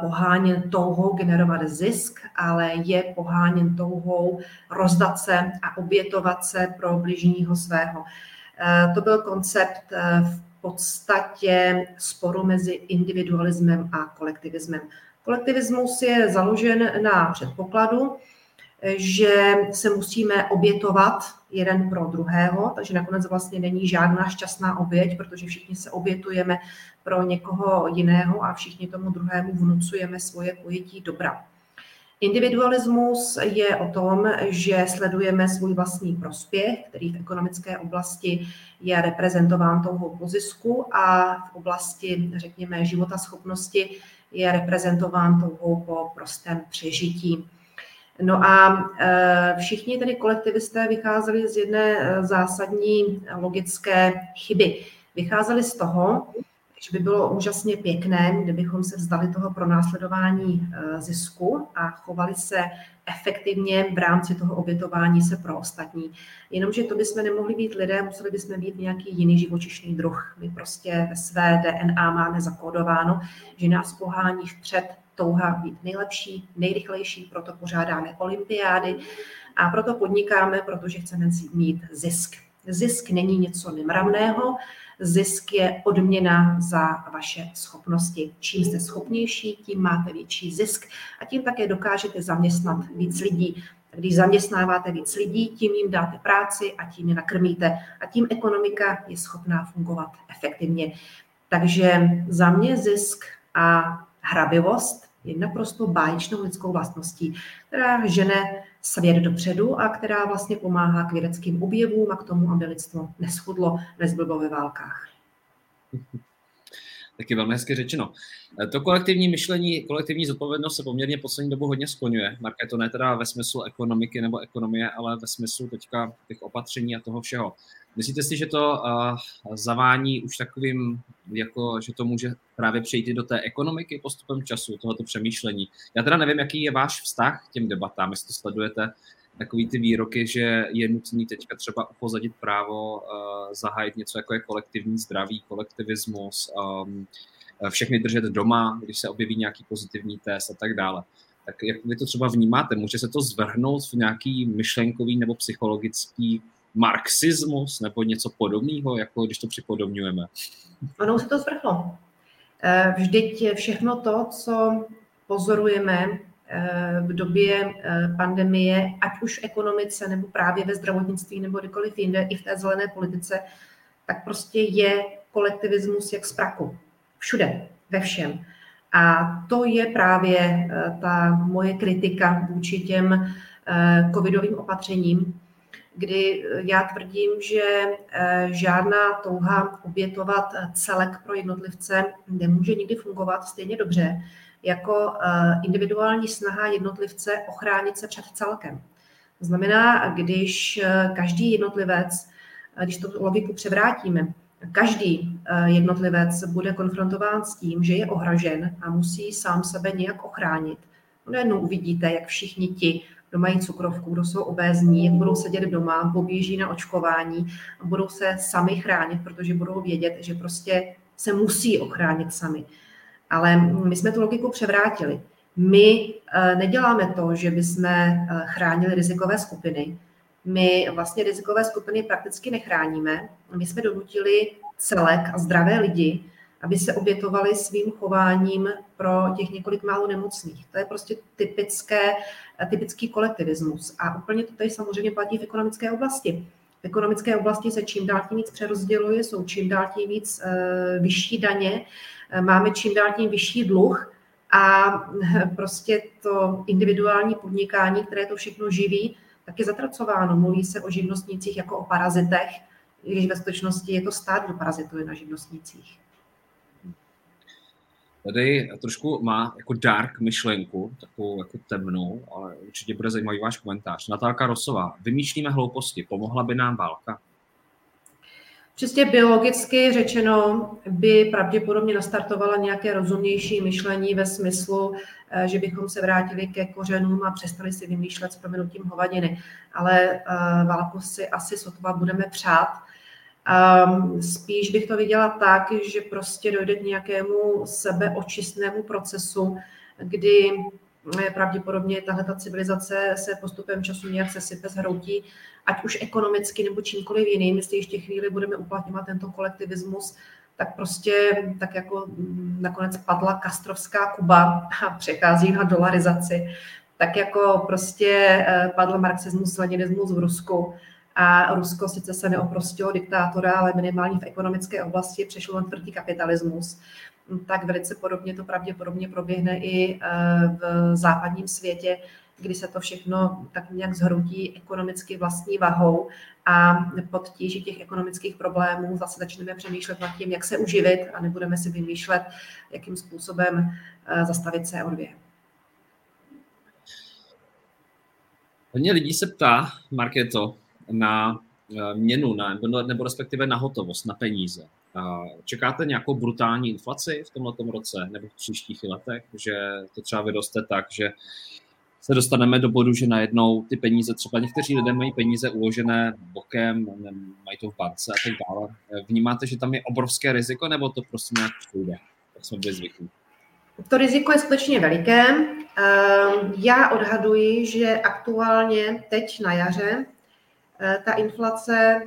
poháněn touhou generovat zisk, ale je poháněn touhou rozdat se a obětovat se pro bližního svého. To byl koncept v podstatě sporu mezi individualismem a kolektivismem. Kolektivismus je založen na předpokladu, že se musíme obětovat jeden pro druhého, takže nakonec vlastně není žádná šťastná oběť, protože všichni se obětujeme pro někoho jiného a všichni tomu druhému vnucujeme svoje pojetí dobra. Individualismus je o tom, že sledujeme svůj vlastní prospěch, který v ekonomické oblasti je reprezentován touhou po zisku a v oblasti, řekněme, životaschopnosti je reprezentován touhou po prostém přežití. No a všichni tedy kolektivisté vycházeli z jedné zásadní logické chyby. Vycházeli z toho, že by bylo úžasně pěkné, kdybychom se vzdali toho pronásledování zisku a chovali se efektivně v rámci toho obětování se pro ostatní. Jenomže to bychom nemohli být lidé, museli bychom být nějaký jiný živočišný druh. My prostě ve své DNA máme zakódováno, že nás pohání vpřed touha být nejlepší, nejrychlejší, proto pořádáme olympiády a proto podnikáme, protože chceme mít zisk. Zisk není něco nemravného, zisk je odměna za vaše schopnosti. Čím jste schopnější, tím máte větší zisk a tím také dokážete zaměstnat víc lidí. Když zaměstnáváte víc lidí, tím jim dáte práci a tím je nakrmíte a tím ekonomika je schopná fungovat efektivně. Takže za mě zisk a hrabivost je naprosto báječnou lidskou vlastností, která žene svět dopředu a která vlastně pomáhá k vědeckým objevům a k tomu, aby lidstvo neschudlo, nezblblo ve válkách. Taky velmi hezky řečeno. To kolektivní myšlení, kolektivní zodpovědnost se poměrně poslední dobu hodně skloňuje. Markéto, ne teda ve smyslu ekonomiky nebo ekonomie, ale ve smyslu teďka těch opatření a toho všeho. Myslíte si, že to zavání už takovým, jako, že to může právě přejít i do té ekonomiky postupem času, tohoto přemýšlení? Já teda nevím, jaký je váš vztah k těm debatám, jestli to sledujete, takový ty výroky, že je nutný teďka třeba upozadit právo, zahájit něco jako je kolektivní zdraví, kolektivismus, všechny držet doma, když se objeví nějaký pozitivní test a tak dále. Tak jak vy to třeba vnímáte? Může se to zvrhnout v nějaký myšlenkový nebo psychologický marxismus nebo něco podobného, jako když to připodobňujeme? Ano, se to zvrhlo. Vždyť všechno to, co pozorujeme v době pandemie, ať už v ekonomice, nebo právě ve zdravotnictví, nebo kdykoliv jinde, i v té zelené politice, tak prostě je kolektivismus jak z praku. Všude, ve všem. A to je právě ta moje kritika vůči těm covidovým opatřením, kdy já tvrdím, že žádná touha obětovat celek pro jednotlivce nemůže nikdy fungovat stejně dobře jako individuální snaha jednotlivce ochránit se před celkem. To znamená, když každý jednotlivec, když tu logiku převrátíme, každý jednotlivec bude konfrontován s tím, že je ohrožen a musí sám sebe nějak ochránit. Najednou uvidíte, jak všichni ti, kdo mají cukrovku, kdo jsou obézní, jak budou sedět doma, poběží na očkování a budou se sami chránit, protože budou vědět, že prostě se musí ochránit sami. Ale my jsme tu logiku převrátili. My neděláme to, že bychom chránili rizikové skupiny. My vlastně rizikové skupiny prakticky nechráníme. My jsme donutili celek a zdravé lidi, aby se obětovali svým chováním pro těch několik málo nemocných. To je prostě typický kolektivismus. A úplně to tady samozřejmě platí v ekonomické oblasti. V ekonomické oblasti se čím dál tím víc přerozděluje, jsou čím dál tím víc vyšší daně, máme čím dál tím vyšší dluh a prostě to individuální podnikání, které to všechno živí, tak je zatracováno. Mluví se o živnostnících jako o parazitech, i když ve skutečnosti je to stát, kdo parazituje na živnostnících. Tady trošku má jako dark myšlenku, takovou jako temnou, ale určitě bude zajímavý váš komentář. Natálka Rosová, vymýšlíme hlouposti, pomohla by nám válka? Čistě biologicky řečeno by pravděpodobně nastartovala nějaké rozumnější myšlení ve smyslu, že bychom se vrátili ke kořenům a přestali si vymýšlet s prominutím hovadiny. Ale válku si asi sotva budeme přát. Spíš bych to viděla tak, že prostě dojde k nějakému sebeočistnému procesu, kdy pravděpodobně tahleta civilizace se postupem času nějak sesype, zhroutí, ať už ekonomicky nebo čímkoliv jiným. Jestli ještě chvíli budeme uplatňovat tento kolektivismus, tak prostě tak jako nakonec padla kastrovská Kuba a přechází na dolarizaci, tak jako prostě padl marxismus, leninismus v Rusku. A Rusko sice se neoprostilo diktátora, ale minimálně v ekonomické oblasti přešlo na tvrdý kapitalismus. Tak velice podobně to pravděpodobně proběhne i v západním světě, kdy se to všechno tak nějak zhroutí ekonomicky vlastní vahou a pod tíží těch ekonomických problémů zase začneme přemýšlet nad tím, jak se uživit a nebudeme si vymýšlet, jakým způsobem zastavit CO2. Hodně lidí se ptá, Markéto, na měnu, nebo respektive na hotovost, na peníze. Čekáte nějakou brutální inflaci v tomhletom roce nebo v příštích letech, že to třeba vyroste tak, že se dostaneme do bodu, že najednou ty peníze, třeba někteří lidé mají peníze uložené bokem, mají to v bance a tak dále. Vnímáte, že tam je obrovské riziko, nebo to prostě nějak přijde? Tak jsme byli zvyklí. To riziko je skutečně veliké. Já odhaduji, že aktuálně teď na jaře ta inflace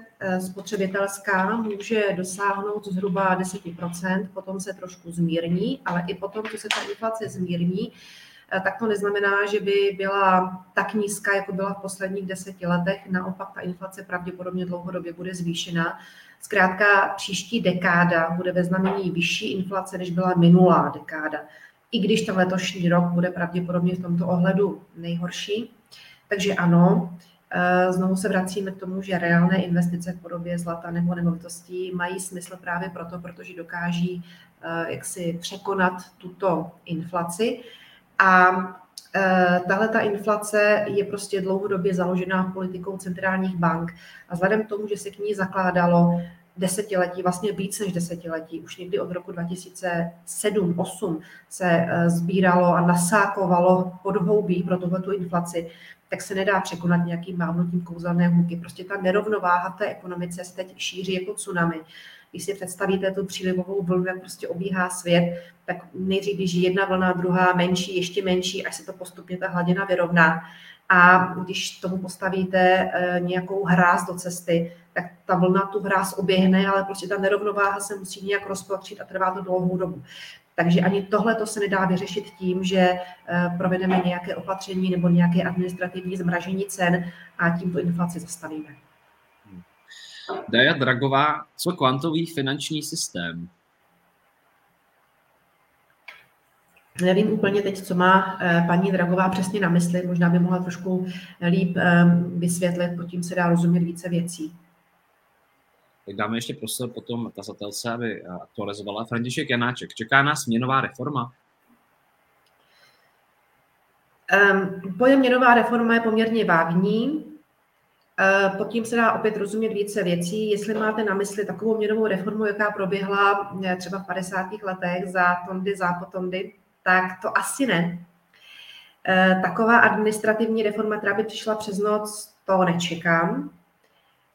spotřebitelská může dosáhnout zhruba 10%, potom se trošku zmírní, ale i potom, co se ta inflace zmírní, tak to neznamená, že by byla tak nízká, jako byla v posledních 10 letech. Naopak ta inflace pravděpodobně dlouhodobě bude zvýšena. Zkrátka příští dekáda bude ve znamení vyšší inflace, než byla minulá dekáda. I když ten letošní rok bude pravděpodobně v tomto ohledu nejhorší. Takže ano, znovu se vracíme k tomu, že reálné investice v podobě zlata nebo nemovitostí mají smysl právě proto, protože dokáží jaksi překonat tuto inflaci. A tahle ta inflace je prostě dlouhodobě založená politikou centrálních bank. A vzhledem k tomu, že se k ní zakládalo desetiletí, vlastně více než desetiletí, už někdy od roku 2007-2008 se sbíralo a nasákovalo podhoubí pro tuhletu inflaci, tak se nedá překonat nějakým mávnutím kouzelné hůlky. Prostě ta nerovnováha v té ekonomice se teď šíří jako tsunami. Když si představíte tu přílivovou vlnu, jak prostě obíhá svět, tak nejdřív běží jedna vlna, druhá menší, ještě menší, až se to postupně ta hladina vyrovná. A když tomu postavíte nějakou hráz do cesty, tak ta vlna tu hráz oběhne, ale prostě ta nerovnováha se musí nějak rozpatřit a trvá to dlouhou dobu. Takže ani tohle to se nedá vyřešit tím, že provedeme nějaké opatření nebo nějaké administrativní zmražení cen a tím tu inflaci zastavíme. Daja Dragová, co kvantový finanční systém? Nevím úplně teď, co má paní Dragová přesně na mysli. Možná by mohla trošku líp vysvětlit, pod tím se dá rozumět více věcí. Tak dáme ještě prostor potom tazatelce, aby aktualizovala. František Janáček, čeká nás měnová reforma? Pojem měnová reforma je poměrně vágní. Pod tím se dá opět rozumět více věcí. Jestli máte na mysli takovou měnovou reformu, jaká proběhla třeba v 50. letech za Tondy, Zápotondy, tak to asi ne. Taková administrativní reforma, která by přišla přes noc, to nečekám.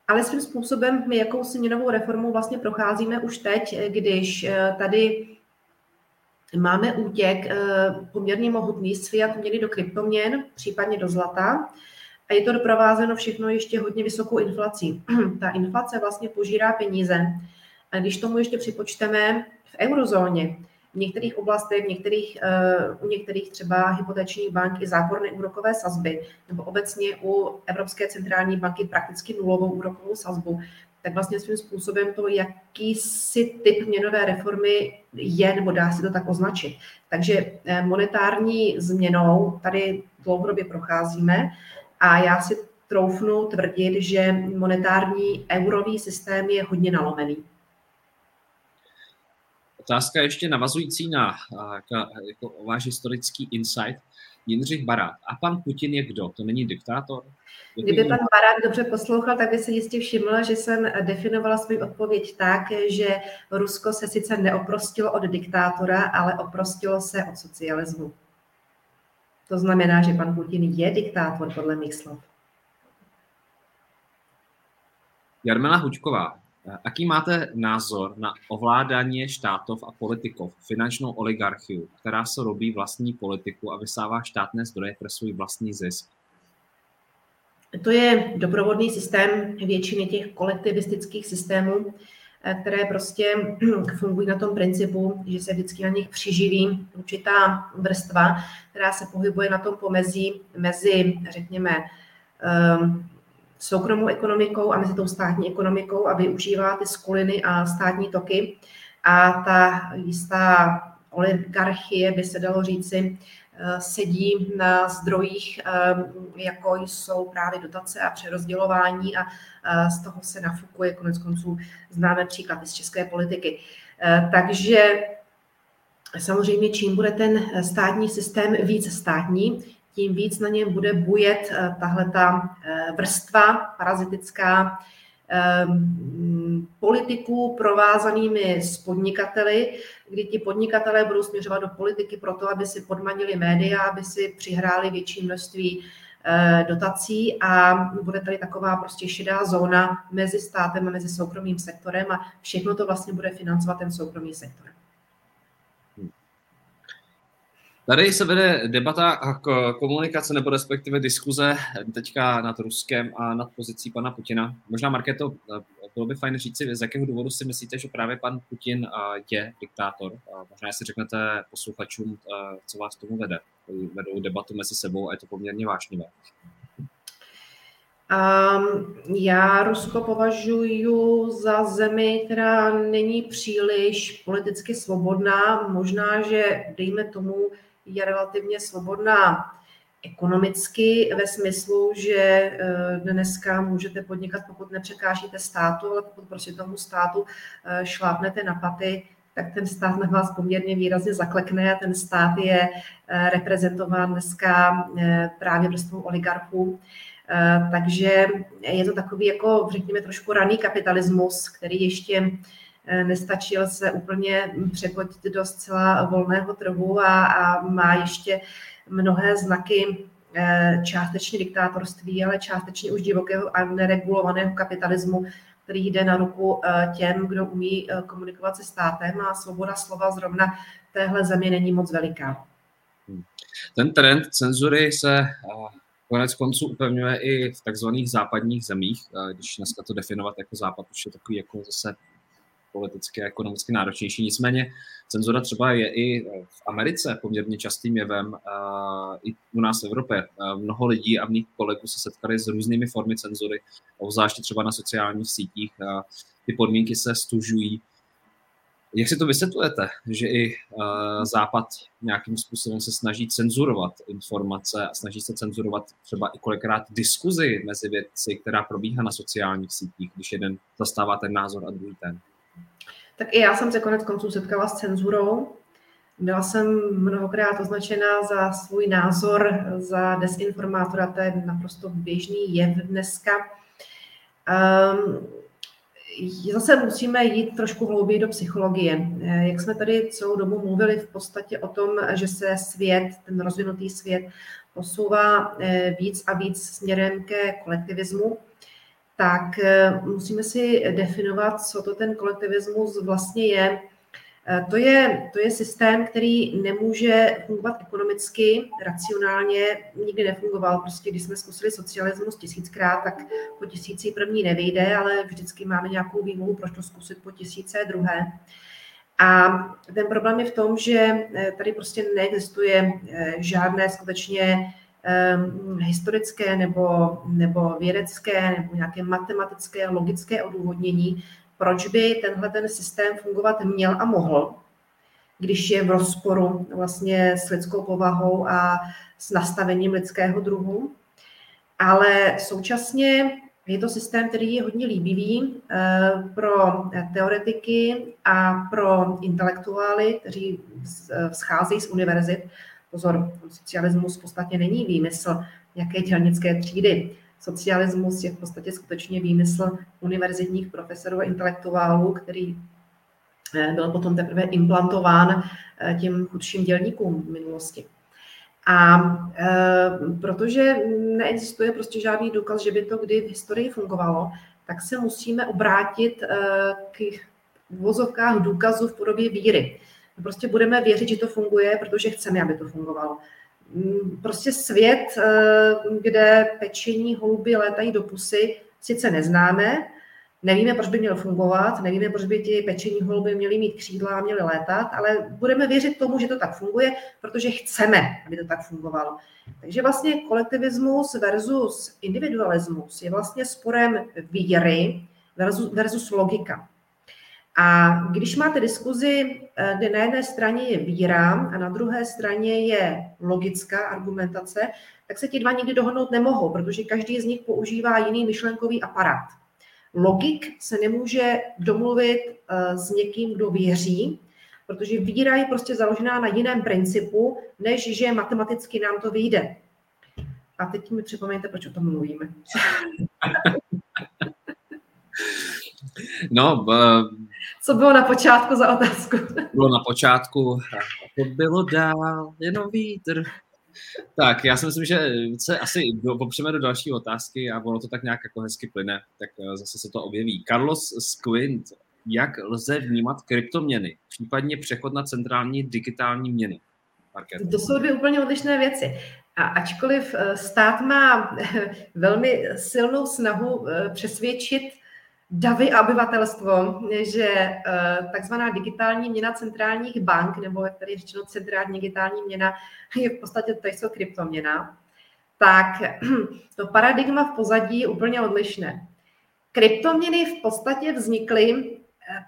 Ale svým způsobem my jakousi měnovou reformu vlastně procházíme už teď, když tady máme útěk poměrně mohutný z fiat měny do kryptoměn, případně do zlata. A je to doprovázeno všechno ještě hodně vysokou inflací. Ta inflace vlastně požírá peníze. A když tomu ještě připočteme v eurozóně, v některých oblastech, u některých třeba hypotečních bank i záporné úrokové sazby, nebo obecně u Evropské centrální banky prakticky nulovou úrokovou sazbu, tak vlastně svým způsobem to, jakýsi typ měnové reformy je, nebo dá se to tak označit. Takže monetární změnou tady dlouhodobě procházíme. A já si troufnu tvrdit, že monetární eurový systém je hodně nalomený. Otázka ještě navazující na jako váš historický insight. Jindřich Barát. A pan Putin je kdo? To není diktátor? Kdyby pan Barát dobře poslouchal, tak by se jistě všiml, že jsem definovala svou odpověď tak, že Rusko se sice neoprostilo od diktátora, ale oprostilo se od socialismu. To znamená, že pan Putin je diktátor, podle mých slov. Jarmila Hučková, jaký máte názor na ovládání štátov a politikov, finančnou oligarchiu, která se robí vlastní politiku a vysává štátné zdroje pro svůj vlastní zisk? To je doprovodný systém většiny těch kolektivistických systémů, které prostě fungují na tom principu, že se vždycky na nich přiživí určitá vrstva, která se pohybuje na tom pomezí mezi, řekněme, soukromou ekonomikou a mezi tou státní ekonomikou a využívá ty skuliny a státní toky. A ta jistá oligarchie, by se dalo říci, sedí na zdrojích, jako jsou právě dotace a přerozdělování, a z toho se nafukuje, koneckonců známe příklady z české politiky. Takže samozřejmě, čím bude ten státní systém víc státní, tím víc na něm bude bujet tahleta vrstva parazitická politiků provázanými s podnikateli, kdy ti podnikatelé budou směřovat do politiky proto, aby si podmanili média, aby si přihráli větší množství dotací, a bude tady taková prostě šedá zóna mezi státem a mezi soukromým sektorem a všechno to vlastně bude financovat ten soukromý sektor. Tady se vede debata a komunikace, nebo respektive diskuze teďka nad Ruskem a nad pozicí pana Putina. Možná, Markéto, bylo by fajn říci, z jakého důvodu si myslíte, že právě pan Putin je diktátor? Možná si řeknete posluchačům, co vás tomu vede. Vedou debatu mezi sebou a je to poměrně vážnivé. Já Rusko považuji za zemi, která není příliš politicky svobodná. Možná, že dejme tomu, je relativně svobodná ekonomicky ve smyslu, že dneska můžete podnikat, pokud nepřekážíte státu, ale pokud prostě tomu státu šlápnete na paty, tak ten stát na vás poměrně výrazně zaklekne, a ten stát je reprezentován dneska právě vrstvou oligarchů. Takže je to takový, jako řekněme, trošku raný kapitalismus, který ještě nestačil se úplně překodit do zcela volného trhu a má ještě mnohé znaky částečně diktátorství, ale částečně už divokého a neregulovaného kapitalismu, který jde na ruku těm, kdo umí komunikovat se státem, a svoboda slova zrovna téhle zemi není moc veliká. Ten trend cenzury se konec konců upevňuje i v takzvaných západních zemích, když dneska to definovat jako západ, už je takový jako zase politicky a ekonomicky náročnější. Nicméně cenzura třeba je i v Americe poměrně častým jevem, i u nás v Evropě. Mnoho lidí a mých kolegů se setkali s různými formy cenzury, obzvláště třeba na sociálních sítích. Ty podmínky se stužují. Jak si to vysvětlujete, že i Západ nějakým způsobem se snaží cenzurovat informace a snaží se cenzurovat třeba i kolikrát diskuzi mezi vědci, která probíhá na sociálních sítích, když jeden zastává ten názor a druhý ten? Tak i já jsem se konec konců setkala s cenzurou. Byla jsem mnohokrát označena za svůj názor, za dezinformátora, to je naprosto běžný jev dneska. Zase musíme jít trošku hlouběji do psychologie. Jak jsme tady celou dobu mluvili v podstatě o tom, že se svět, ten rozvinutý svět, posouvá víc a víc směrem ke kolektivismu, tak musíme si definovat, co to ten kolektivismus vlastně je. To je systém, který nemůže fungovat ekonomicky, racionálně, nikdy nefungoval. Prostě když jsme zkusili socialismus 1000krát, tak po 1000 první nevyjde, ale vždycky máme nějakou výmluvu, proč to zkusit po 1000 druhé. A ten problém je v tom, že tady prostě neexistuje žádné skutečně historické nebo vědecké nebo nějaké matematické, logické odůvodnění, proč by tenhle ten systém fungovat měl a mohl, když je v rozporu vlastně s lidskou povahou a s nastavením lidského druhu. Ale současně je to systém, který je hodně líbivý pro teoretiky a pro intelektuály, kteří scházejí z univerzit. Pozor, socialismus v podstatě není výmysl nějaké dělnické třídy. Socialismus je v podstatě skutečně výmysl univerzitních profesorů a intelektuálů, který byl potom teprve implantován těm chudším dělníkům v minulosti. A protože neexistuje prostě žádný důkaz, že by to kdy v historii fungovalo, tak se musíme obrátit k uvozovkách důkazu v podobě víry. Prostě budeme věřit, že to funguje, protože chceme, aby to fungovalo. Prostě svět, kde pečení holuby létají do pusy, sice neznáme, nevíme, proč by mělo fungovat, nevíme, proč by ti pečení holuby měly mít křídla a měly létat, ale budeme věřit tomu, že to tak funguje, protože chceme, aby to tak fungovalo. Takže vlastně kolektivismus versus individualismus je vlastně sporem víry versus logika. A když máte diskuzi, kde na jedné straně je víra a na druhé straně je logická argumentace, tak se ti dva nikdy dohodnout nemohou, protože každý z nich používá jiný myšlenkový aparát. Logik se nemůže domluvit s někým, kdo věří, protože víra je prostě založená na jiném principu, než že matematicky nám to vyjde. A teď mi připomeňte, proč o tom mluvíme. No, co bylo na počátku za otázku? Bylo na počátku, to bylo dál, jenom vítr. Tak, já si myslím, že se asi popřeme do další otázky a ono to tak nějak jako hezky plyne, tak zase se to objeví. Carlos Squint, jak lze vnímat kryptoměny, případně přechod na centrální digitální měny? Marketing. To jsou dvě úplně odlišné věci. A ačkoliv stát má velmi silnou snahu přesvědčit davy a obyvatelstvo, že takzvaná digitální měna centrálních bank, nebo jak tady je řečeno centrální digitální měna, je v podstatě to jsou kryptoměna, tak to paradigma v pozadí je úplně odlišné. Kryptoměny v podstatě vznikly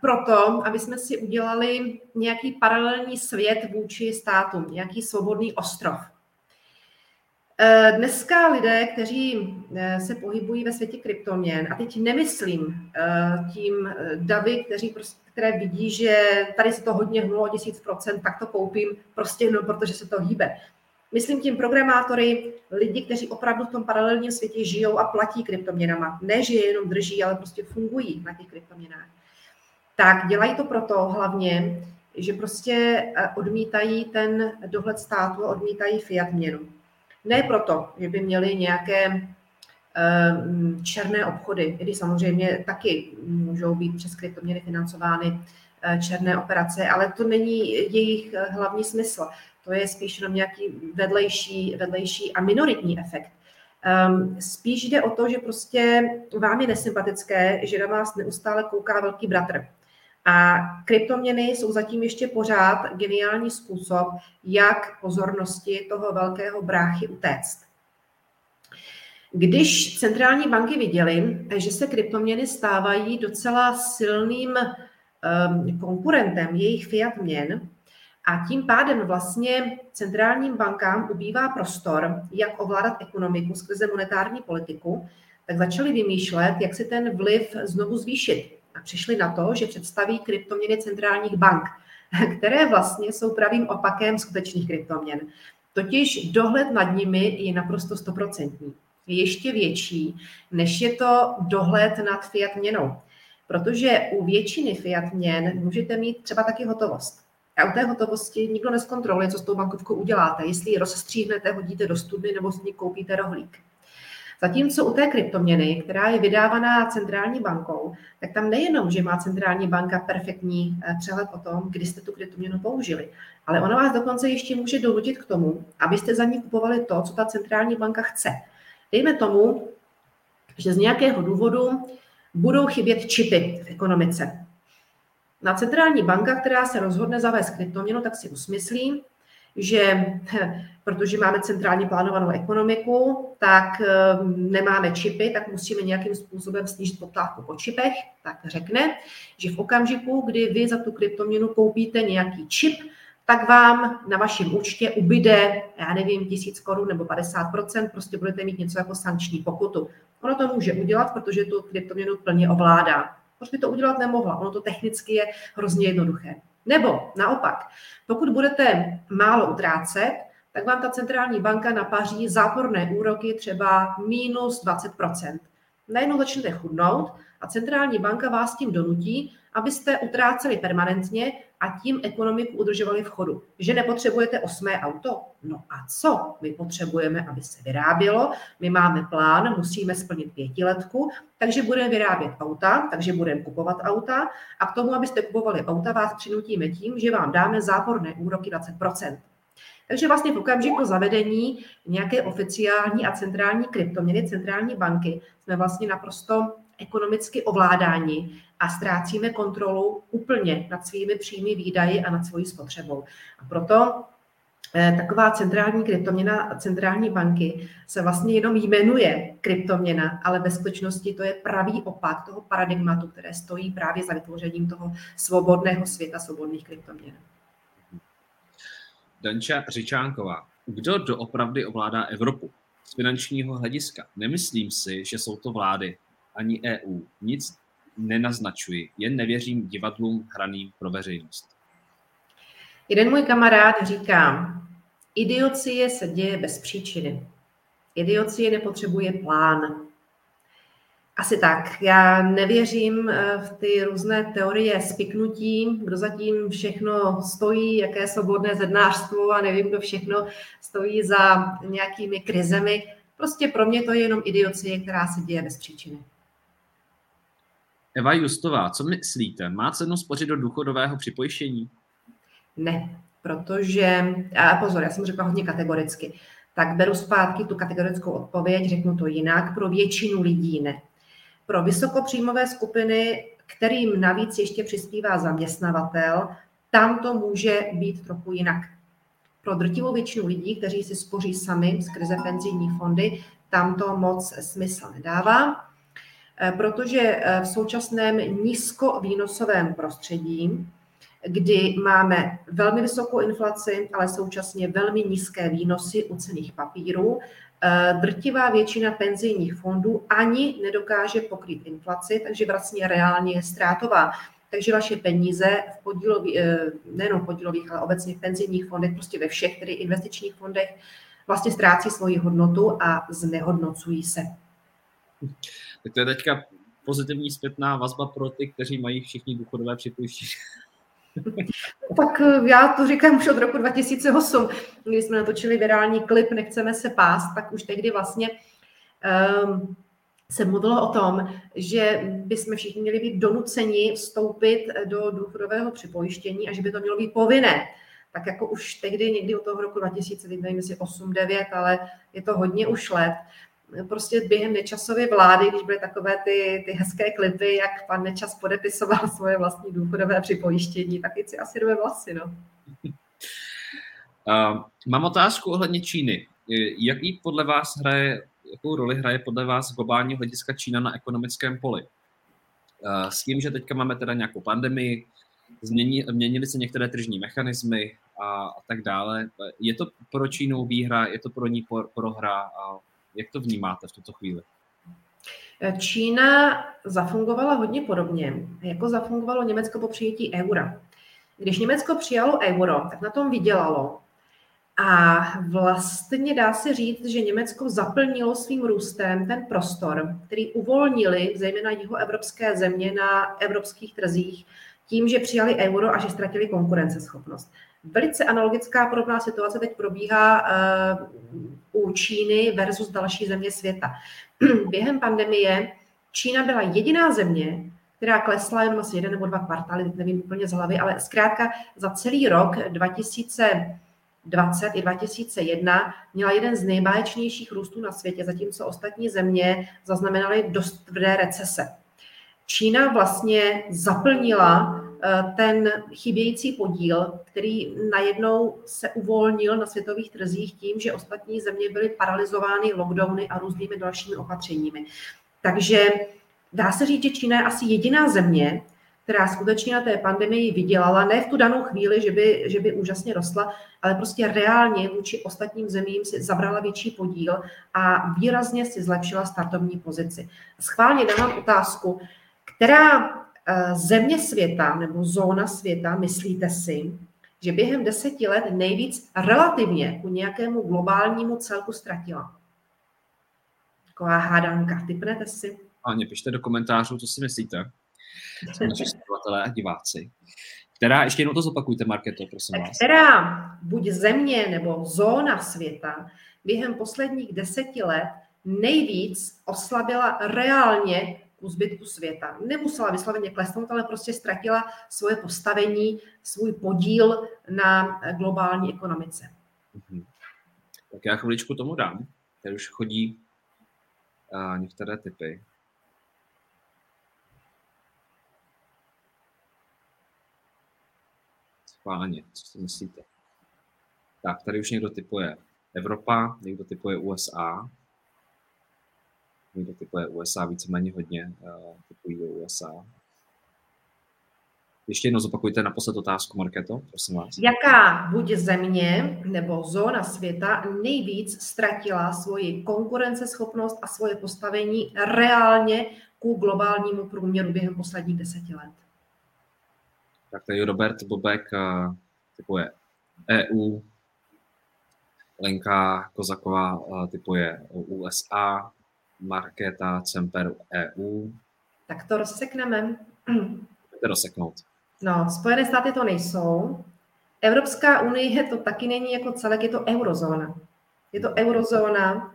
proto, aby jsme si udělali nějaký paralelní svět vůči státům, nějaký svobodný ostrov. Dneska lidé, kteří se pohybují ve světě kryptoměn, a teď nemyslím tím davy, které vidí, že tady se to hodně hnulo 1000%, tak to koupím prostě, no, protože se to hýbe. Myslím tím programátory, lidi, kteří opravdu v tom paralelním světě žijou a platí kryptoměnama. Ne, že je jenom drží, ale prostě fungují na těch kryptoměnách. Tak dělají to proto hlavně, že prostě odmítají ten dohled státu, odmítají fiat měnu. Ne proto, že by měli nějaké černé obchody, i když samozřejmě taky můžou být přes kryptoměny financovány černé operace, ale to není jejich hlavní smysl. To je spíš jenom nějaký vedlejší a minoritní efekt. Spíš jde o to, že prostě vám je nesympatické, že na vás neustále kouká velký bratr. A kryptoměny jsou zatím ještě pořád geniální způsob, jak pozornosti toho velkého bráchy utéct. Když centrální banky viděly, že se kryptoměny stávají docela silným konkurentem jejich fiat měn, a tím pádem vlastně centrálním bankám ubývá prostor, jak ovládat ekonomiku skrze monetární politiku, tak začali vymýšlet, jak si ten vliv znovu zvýšit. A přišli na to, že představí kryptoměny centrálních bank, které vlastně jsou pravým opakem skutečných kryptoměn. Totiž dohled nad nimi je naprosto 100%. Ještě větší, než je to dohled nad fiat měnou. Protože u většiny fiat měn můžete mít třeba taky hotovost. A u té hotovosti nikdo nezkontroluje, co s tou bankovkou uděláte, jestli ji rozstříhnete, hodíte do studny nebo s ní koupíte rohlík. Zatímco u té kryptoměny, která je vydávaná centrální bankou, tak tam nejenom, že má centrální banka perfektní přehled o tom, kdy jste tu kryptoměnu použili, ale ona vás dokonce ještě může donutit k tomu, abyste za ní kupovali to, co ta centrální banka chce. Dejme tomu, že z nějakého důvodu budou chybět čipy v ekonomice. Na centrální banka, která se rozhodne zavést kryptoměnu, tak si usmyslí, že protože máme centrálně plánovanou ekonomiku, tak nemáme čipy, tak musíme nějakým způsobem snížit poptávku po čipech, tak řekne, že v okamžiku, kdy vy za tu kryptoměnu koupíte nějaký čip, tak vám na vašem účtě ubyde, já nevím, 1000 korun nebo 50%, prostě budete mít něco jako sankční pokutu. Ono to může udělat, protože tu kryptoměnu plně ovládá. Proč by to udělat nemohla? Ono to technicky je hrozně jednoduché. Nebo naopak, pokud budete málo utrácet, tak vám ta centrální banka napaří záporné úroky třeba minus 20%. Najednou začnete chudnout a centrální banka vás tím donutí, abyste utráceli permanentně a tím ekonomiku udržovali v chodu. Že nepotřebujete 8. auto? No a co? My potřebujeme, aby se vyrábělo, my máme plán, musíme splnit 5letku, takže budeme vyrábět auta, takže budeme kupovat auta a k tomu, abyste kupovali auta, vás přinutíme tím, že vám dáme záporné úroky 20%. Takže vlastně v okamžiku zavedení nějaké oficiální a centrální kryptoměny, centrální banky, jsme vlastně naprosto ekonomicky ovládáni a ztrácíme kontrolu úplně nad svými příjmy, výdaji a nad svojí spotřebou. A proto taková centrální kryptoměna centrální banky se vlastně jenom jmenuje kryptoměna, ale ve skutečnosti to je pravý opak toho paradigmatu, které stojí právě za vytvořením toho svobodného světa, svobodných kryptoměn. Danča Řičánková. Kdo doopravdy ovládá Evropu? Z finančního hlediska. Nemyslím si, že jsou to vlády, ani EU. Nic nenaznačuji, jen nevěřím divadlům hraným pro veřejnost. Jeden můj kamarád říká, idiocie se děje bez příčiny. Idiocie nepotřebuje plán. Asi tak. Já nevěřím v ty různé teorie spiknutí, kdo zatím všechno stojí, jaké svobodné zednářstvo a nevím, kdo všechno stojí za nějakými krizemi. Prostě pro mě to je jenom idiocie, která se děje bez příčiny. Eva Justová, co myslíte? Má cenu spořit do důchodového připojištění? Ne, protože, a pozor, já jsem řekla hodně kategoricky, tak beru zpátky tu kategorickou odpověď, řeknu to jinak, pro většinu lidí ne. Pro vysokopříjmové skupiny, kterým navíc ještě přispívá zaměstnavatel, tam to může být trochu jinak. Pro drtivou většinu lidí, kteří si spoří sami skrze penzijní fondy, tam to moc smysl nedává, protože v současném nízkovýnosovém prostředí, kdy máme velmi vysokou inflaci, ale současně velmi nízké výnosy u cenných papírů, drtivá většina penzijních fondů ani nedokáže pokrýt inflaci, takže vlastně reálně je ztrátová. Takže vaše peníze v podílových, ale obecně v penzijních fondech, prostě ve všech tedy investičních fondech, vlastně ztrácí svoji hodnotu a znehodnocují se. Tak to je teďka pozitivní zpětná vazba pro ty, kteří mají všichni důchodové připojištění. Tak já to říkám už od roku 2008, když jsme natočili virální klip Nechceme se pást, tak už tehdy vlastně se mluvilo o tom, že bychom všichni měli být donuceni vstoupit do důchodového připojištění a že by to mělo být povinné. Tak jako už tehdy někdy od toho roku 2000, nevím, si 8-9, ale je to hodně už let. Prostě během Nečasovy vlády, když byly takové ty hezké klipy, jak pan Nečas podepisoval svoje vlastní důchodové připojištění, tak si asi dvě vlasy, no. Mám otázku ohledně Číny. Jakou roli hraje podle vás globální hlediska Čína na ekonomickém poli? S tím, že teďka máme teda nějakou pandemii, měnily se některé tržní mechanismy a tak dále. Je to pro Čínu výhra, je to pro ní prohra a jak to vnímáte v tuto chvíli? Čína zafungovala hodně podobně, jako zafungovalo Německo po přijetí eura. Když Německo přijalo euro, tak na tom vydělalo. A vlastně dá se říct, že Německo zaplnilo svým růstem ten prostor, který uvolnili zejména jihoevropské země na evropských trzích tím, že přijali euro a že ztratili konkurenceschopnost. Velice analogická podobná situace teď probíhá u Číny versus další země světa. Během pandemie Čína byla jediná země, která klesla jenom asi 1 nebo 2 kvartály, teď nevím úplně z hlavy, ale zkrátka za celý rok 2020 i 2001 měla jeden z nejbáječnějších růstů na světě, zatímco ostatní země zaznamenaly dost tvrdé recese. Čína vlastně zaplnila ten chybějící podíl, který najednou se uvolnil na světových trzích tím, že ostatní země byly paralyzovány lockdowny a různými dalšími opatřeními. Takže dá se říct, že Čína je asi jediná země, která skutečně na té pandemii vydělala, ne v tu danou chvíli, že by úžasně rostla, ale prostě reálně vůči ostatním zemím si zabrala větší podíl a výrazně si zlepšila startovní pozici. Schválně dávám otázku, která země světa nebo zóna světa, myslíte si, že během 10 let nejvíc relativně ku nějakému globálnímu celku ztratila? Taková hádanka, typnete si? Áně, pište do komentářů, co si myslíte. Jsou naši sledovatelé a diváci. Která, ještě jednou to zopakujte, Markéto, prosím vás. Která buď země nebo zóna světa během posledních 10 let nejvíc oslabila reálně u zbytku světa. Nemusela vysloveně klesnout, ale prostě ztratila svoje postavení, svůj podíl na globální ekonomice. Tak já chviličku tomu dám. Tady už chodí některé typy. Páně, co si myslíte? Tak, tady už někdo typuje Evropa, někdo typuje USA. Někdo typuje USA, víceméně hodně typují do USA. Ještě jednou zopakujte naposled otázku, Markéto, prosím vás. Jaká buď země nebo zóna světa nejvíc ztratila svoji konkurenceschopnost a svoje postavení reálně ku globálnímu průměru během posledních 10 let? Tak tady Robert Bobek typuje EU, Lenka Kozaková typuje USA, Markéta Cemperu EU. Tak to rozsekneme. Pojďte rozseknout. No, Spojené státy to nejsou. Evropská unie to taky není jako celek, je to eurozóna. Je to eurozóna.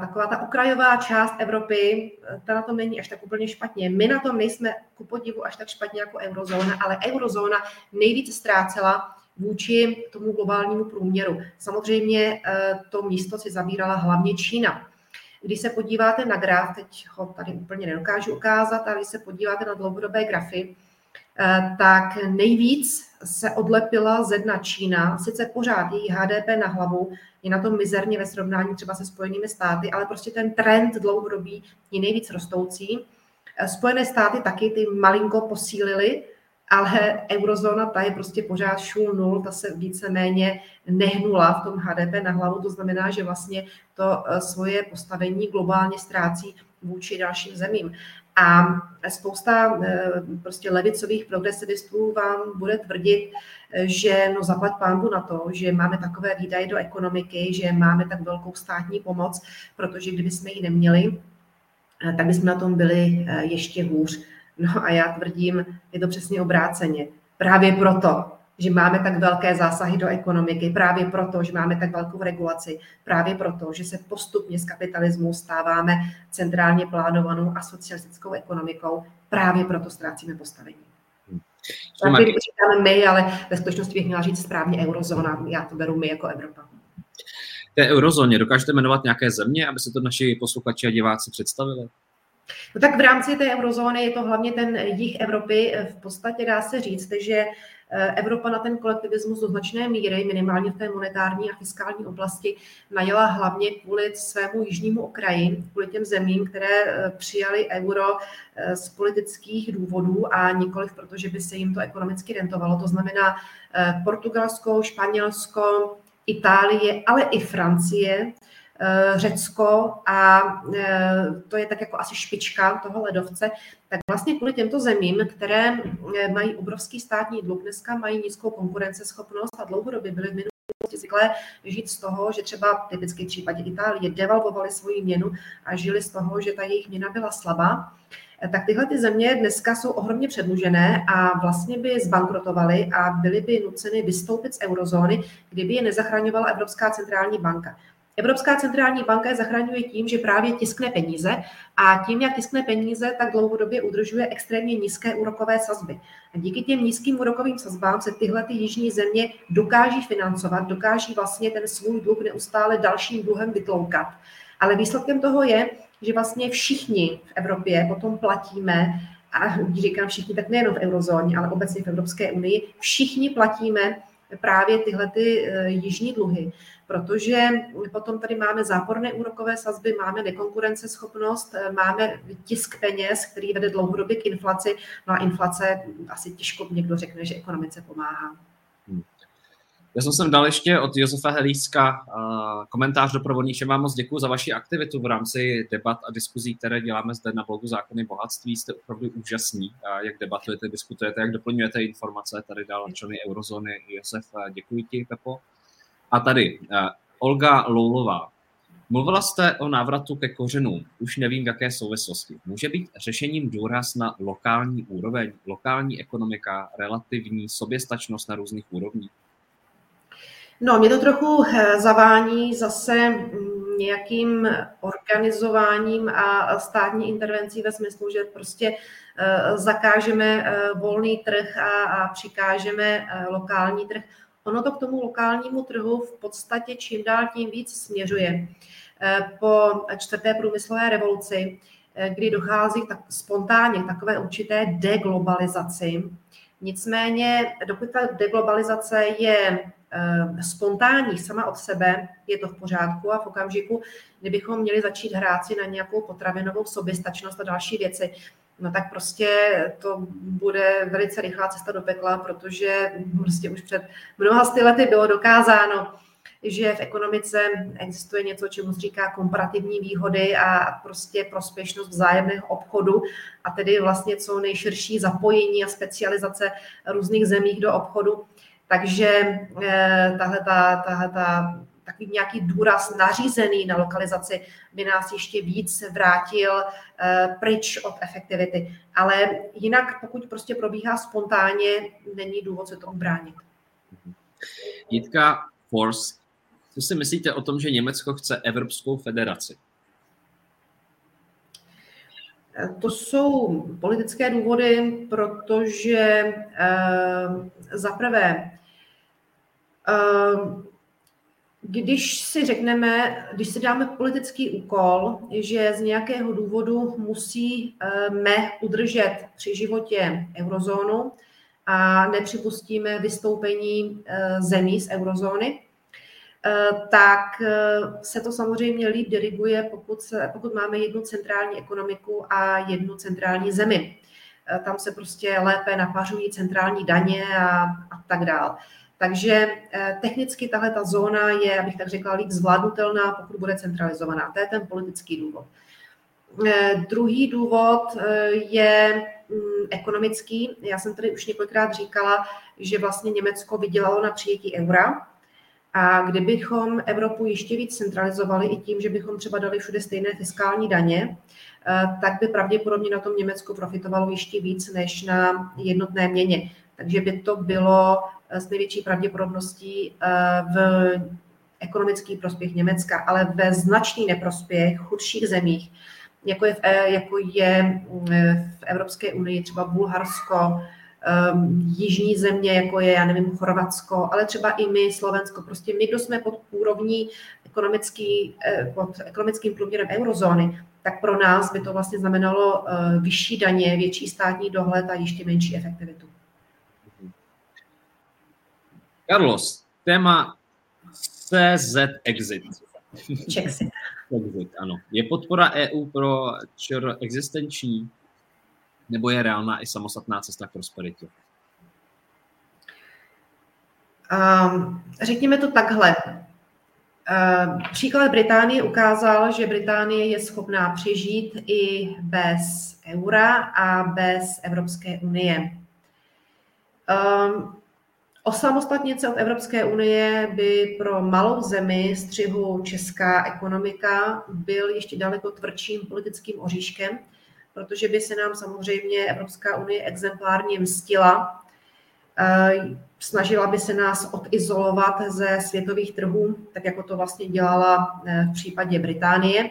Taková ta okrajová část Evropy, ta na tom není až tak úplně špatně. My na tom nejsme ku podivu až tak špatně jako eurozóna, ale eurozóna nejvíc ztrácela vůči tomu globálnímu průměru. Samozřejmě to místo si zabírala hlavně Čína. Když se podíváte na graf, teď ho tady úplně nedokážu ukázat, ale když se podíváte na dlouhodobé grafy, tak nejvíc se odlepila ze dna Čína. Sice pořád její HDP na hlavu je na tom mizerně ve srovnání třeba se Spojenými státy, ale prostě ten trend dlouhodobý je nejvíc rostoucí. Spojené státy taky ty malinko posílily, ale eurozóna, ta je prostě pořád šul nul, ta se víceméně nehnula v tom HDP na hlavu, to znamená, že vlastně to svoje postavení globálně ztrácí vůči dalším zemím. A spousta prostě levicových progresivistů vám bude tvrdit, že no zaplať pánbu na to, že máme takové výdaje do ekonomiky, že máme tak velkou státní pomoc, protože kdyby jsme ji neměli, tak bychom na tom byli ještě hůř. No a já tvrdím, je to přesně obráceně. Právě proto, že máme tak velké zásahy do ekonomiky, právě proto, že máme tak velkou regulaci, právě proto, že se postupně z kapitalismu stáváme centrálně plánovanou a socialistickou ekonomikou, právě proto ztrácíme postavení. Právě říkáme my, ale ve skutečnosti bych měla říct správně eurozóna, já to beru my jako Evropa. V té eurozóně dokážete jmenovat nějaké země, aby se to naši posluchači a diváci představili? No tak v rámci té eurozóny je to hlavně ten jih Evropy. V podstatě dá se říct, že Evropa na ten kolektivismus do značné míry, minimálně v té monetární a fiskální oblasti, najela hlavně kvůli svému jižnímu okraji, kvůli těm zemím, které přijaly euro z politických důvodů a nikoliv proto, že by se jim to ekonomicky rentovalo. To znamená Portugalsko, Španělsko, Itálie, ale i Francie, Řecko, a to je tak jako asi špička toho ledovce, tak vlastně kvůli těmto zemím, které mají obrovský státní dluh, dneska mají nízkou konkurenceschopnost a dlouhodobě byly v minulosti zvyklé žít z toho, že třeba typicky v případě Itálie devalvovali svoji měnu a žili z toho, že ta jejich měna byla slabá, tak tyhle ty země dneska jsou ohromně předlužené a vlastně by zbankrotovaly a byly by nuceny vystoupit z eurozóny, kdyby je nezachraňovala Evropská centrální banka. Evropská centrální banka je zachraňuje tím, že právě tiskne peníze a tím, jak tiskne peníze, tak dlouhodobě udržuje extrémně nízké úrokové sazby. A díky těm nízkým úrokovým sazbám se tyhle ty jižní země dokáží financovat, dokáží vlastně ten svůj dluh neustále dalším dluhem vytloukat. Ale výsledkem toho je, že vlastně všichni v Evropě potom platíme, a když říkám všichni, tak nejenom v eurozóně, ale obecně v Evropské unii, všichni platíme právě tyhle ty jižní dluhy, protože potom tady máme záporné úrokové sazby, máme nekonkurenceschopnost, máme tisk peněz, který vede dlouhodobě k inflaci, no a inflace asi těžko někdo řekne, že ekonomice pomáhá. Já jsem sem dal ještě od Josefa Helíska komentář doprovodný, že vám moc děkuju za vaši aktivitu v rámci debat a diskuzí, které děláme zde na blogu Zákony bohatství. Jste opravdu úžasní, jak debatujete, diskutujete, jak doplňujete informace. Tady dal členy eurozóny Josef, děkuji ti, Pepo. A tady Olga Loulová. Mluvila jste o návratu ke kořenům, už nevím, v jaké souvislosti. Může být řešením důraz na lokální úroveň, lokální ekonomika, relativní soběstačnost na různých úrovních? No, mě to trochu zavání zase nějakým organizováním a státní intervencí ve smyslu, že prostě zakážeme volný trh a přikážeme lokální trh. Ono to k tomu lokálnímu trhu v podstatě čím dál tím víc směřuje. Po 4. průmyslové revoluci, kdy dochází tak spontánně k takové určité deglobalizaci, nicméně dokud ta deglobalizace je spontánní sama od sebe, je to v pořádku a v okamžiku, kdybychom měli začít hrát si na nějakou potravinovou soběstačnost a další věci, no tak prostě to bude velice rychlá cesta do pekla, protože prostě už před mnoha lety bylo dokázáno, že v ekonomice existuje něco, čemu se říká komparativní výhody a prostě prospěšnost vzájemného obchodu a tedy vlastně co nejširší zapojení a specializace různých zemí do obchodu. Takže takový nějaký důraz nařízený na lokalizaci by nás ještě víc vrátil pryč od efektivity. Ale jinak, pokud prostě probíhá spontánně, není důvod se tomu bránit. Jitka Force, co si myslíte o tom, že Německo chce Evropskou federaci? To jsou politické důvody, protože zaprvé, když si dáme politický úkol, že z nějakého důvodu musíme udržet při životě eurozónu a nepřipustíme vystoupení zemí z eurozóny, tak se to samozřejmě líp diriguje, pokud máme jednu centrální ekonomiku a jednu centrální zemi. Tam se prostě lépe napařují centrální daně a tak dál. Takže technicky tahle ta zóna je, abych tak řekla, líp zvládnutelná, pokud bude centralizovaná. To je ten politický důvod. Druhý důvod je ekonomický. Já jsem tady už několikrát říkala, že vlastně Německo vydělalo na přijetí eura. A kdybychom Evropu ještě víc centralizovali i tím, že bychom třeba dali všude stejné fiskální daně, tak by pravděpodobně na tom Německo profitovalo ještě víc než na jednotné měně. Takže by to bylo s největší pravděpodobností v ekonomický prospěch Německa, ale ve značný neprospěch chudších zemích, jako je v Evropské unii třeba Bulharsko, jižní země, jako je, já nevím, Chorvatsko, ale třeba i my, Slovensko. Prostě my, kdo jsme pod úrovní pod ekonomickým průměrem eurozóny, tak pro nás by to vlastně znamenalo vyšší daně, větší státní dohled a ještě menší efektivitu. Carlos, téma CZ Exit. Čexit. Exit, ano. Je podpora EU pro ČR existenční? Nebo je reálná i samostatná cesta k prosperitě? Řekněme to takhle. Příklad Británie ukázal, že Británie je schopná přežít i bez eura a bez Evropské unie. Osamostatnit se od Evropské unie by pro malou zemi střihu česká ekonomika byl ještě daleko tvrdším politickým oříškem, protože by se nám samozřejmě Evropská unie exemplárně mstila, snažila by se nás odizolovat ze světových trhů, tak jako to vlastně dělala v případě Británie,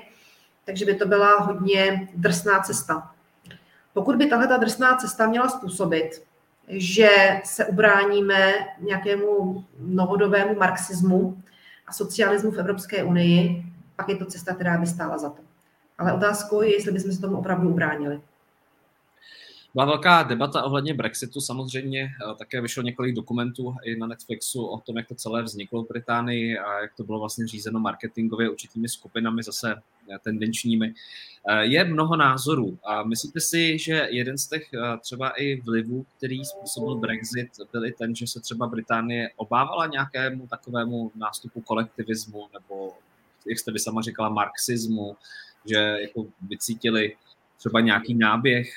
takže by to byla hodně drsná cesta. Pokud by tahle ta drsná cesta měla způsobit, že se ubráníme nějakému novodobému marxismu a socialismu v Evropské unii, pak je to cesta, která by stála za to. Ale otázkou je, jestli bychom se tomu opravdu ubránili. Byla velká debata ohledně Brexitu. Samozřejmě také vyšlo několik dokumentů i na Netflixu o tom, jak to celé vzniklo v Británii a jak to bylo vlastně řízeno marketingově určitými skupinami, zase tendenčními. Je mnoho názorů. A myslíte si, že jeden z těch třeba i vlivů, který způsobil Brexit, byl i ten, že se třeba Británie obávala nějakému takovému nástupu kolektivismu nebo, jak jste vy sama říkala, marxismu, že jako vycítili třeba nějaký náběh,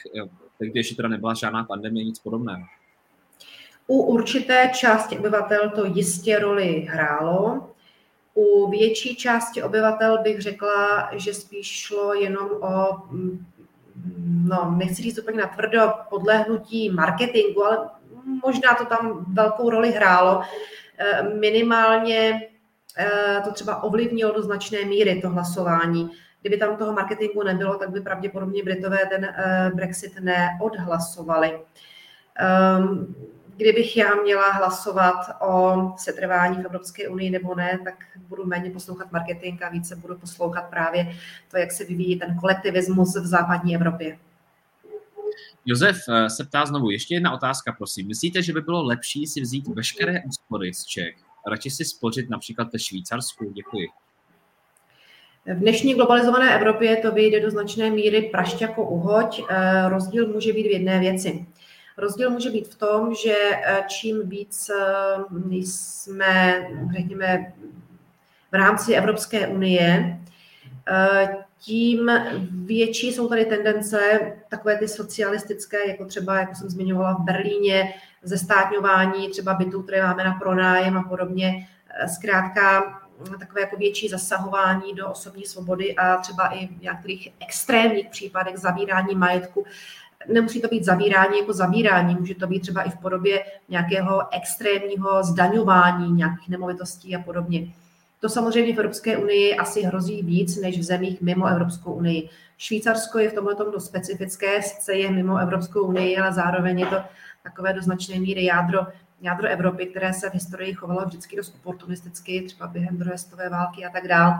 tak ještě teda nebyla žádná pandemie, nic podobného. U určité části obyvatel to jistě roli hrálo. U větší části obyvatel bych řekla, že spíš šlo jenom o, nechci říct úplně natvrdo, podlehnutí marketingu, ale možná to tam velkou roli hrálo. Minimálně to třeba ovlivnilo do značné míry to hlasování. Kdyby tam toho marketingu nebylo, tak by pravděpodobně Britové ten Brexit neodhlasovali. Kdybych já měla hlasovat o setrvání v Evropské unii nebo ne, tak budu méně poslouchat marketing a více budu poslouchat právě to, jak se vyvíjí ten kolektivismus v západní Evropě. Josef se ptá znovu, ještě jedna otázka, prosím. Myslíte, že by bylo lepší si vzít veškeré úspory z Čech radši si spořit například ve Švýcarsku? Děkuji. V dnešní globalizované Evropě to vyjde do značné míry prašť jako uhoď. Rozdíl může být v jedné věci. Rozdíl může být v tom, že čím víc jsme, řekněme, v rámci Evropské unie, tím větší jsou tady tendence takové ty socialistické, jako třeba, jako jsem zmiňovala v Berlíně, zestátňování třeba bytů, které máme na pronájem a podobně. Zkrátka takové jako větší zasahování do osobní svobody a třeba i v některých extrémních případech zavírání majetku. Nemusí to být zavírání jako zavírání, může to být třeba i v podobě nějakého extrémního zdaňování nějakých nemovitostí a podobně. To samozřejmě v Evropské unii asi hrozí víc než v zemích mimo Evropskou unii. Švýcarsko je v tomhle dost specifické, sice je mimo Evropskou unii, ale zároveň je to takové do značné míry jádro Evropy, které se v historii chovalo vždycky dost oportunisticky, třeba během druhé světové války a tak dále.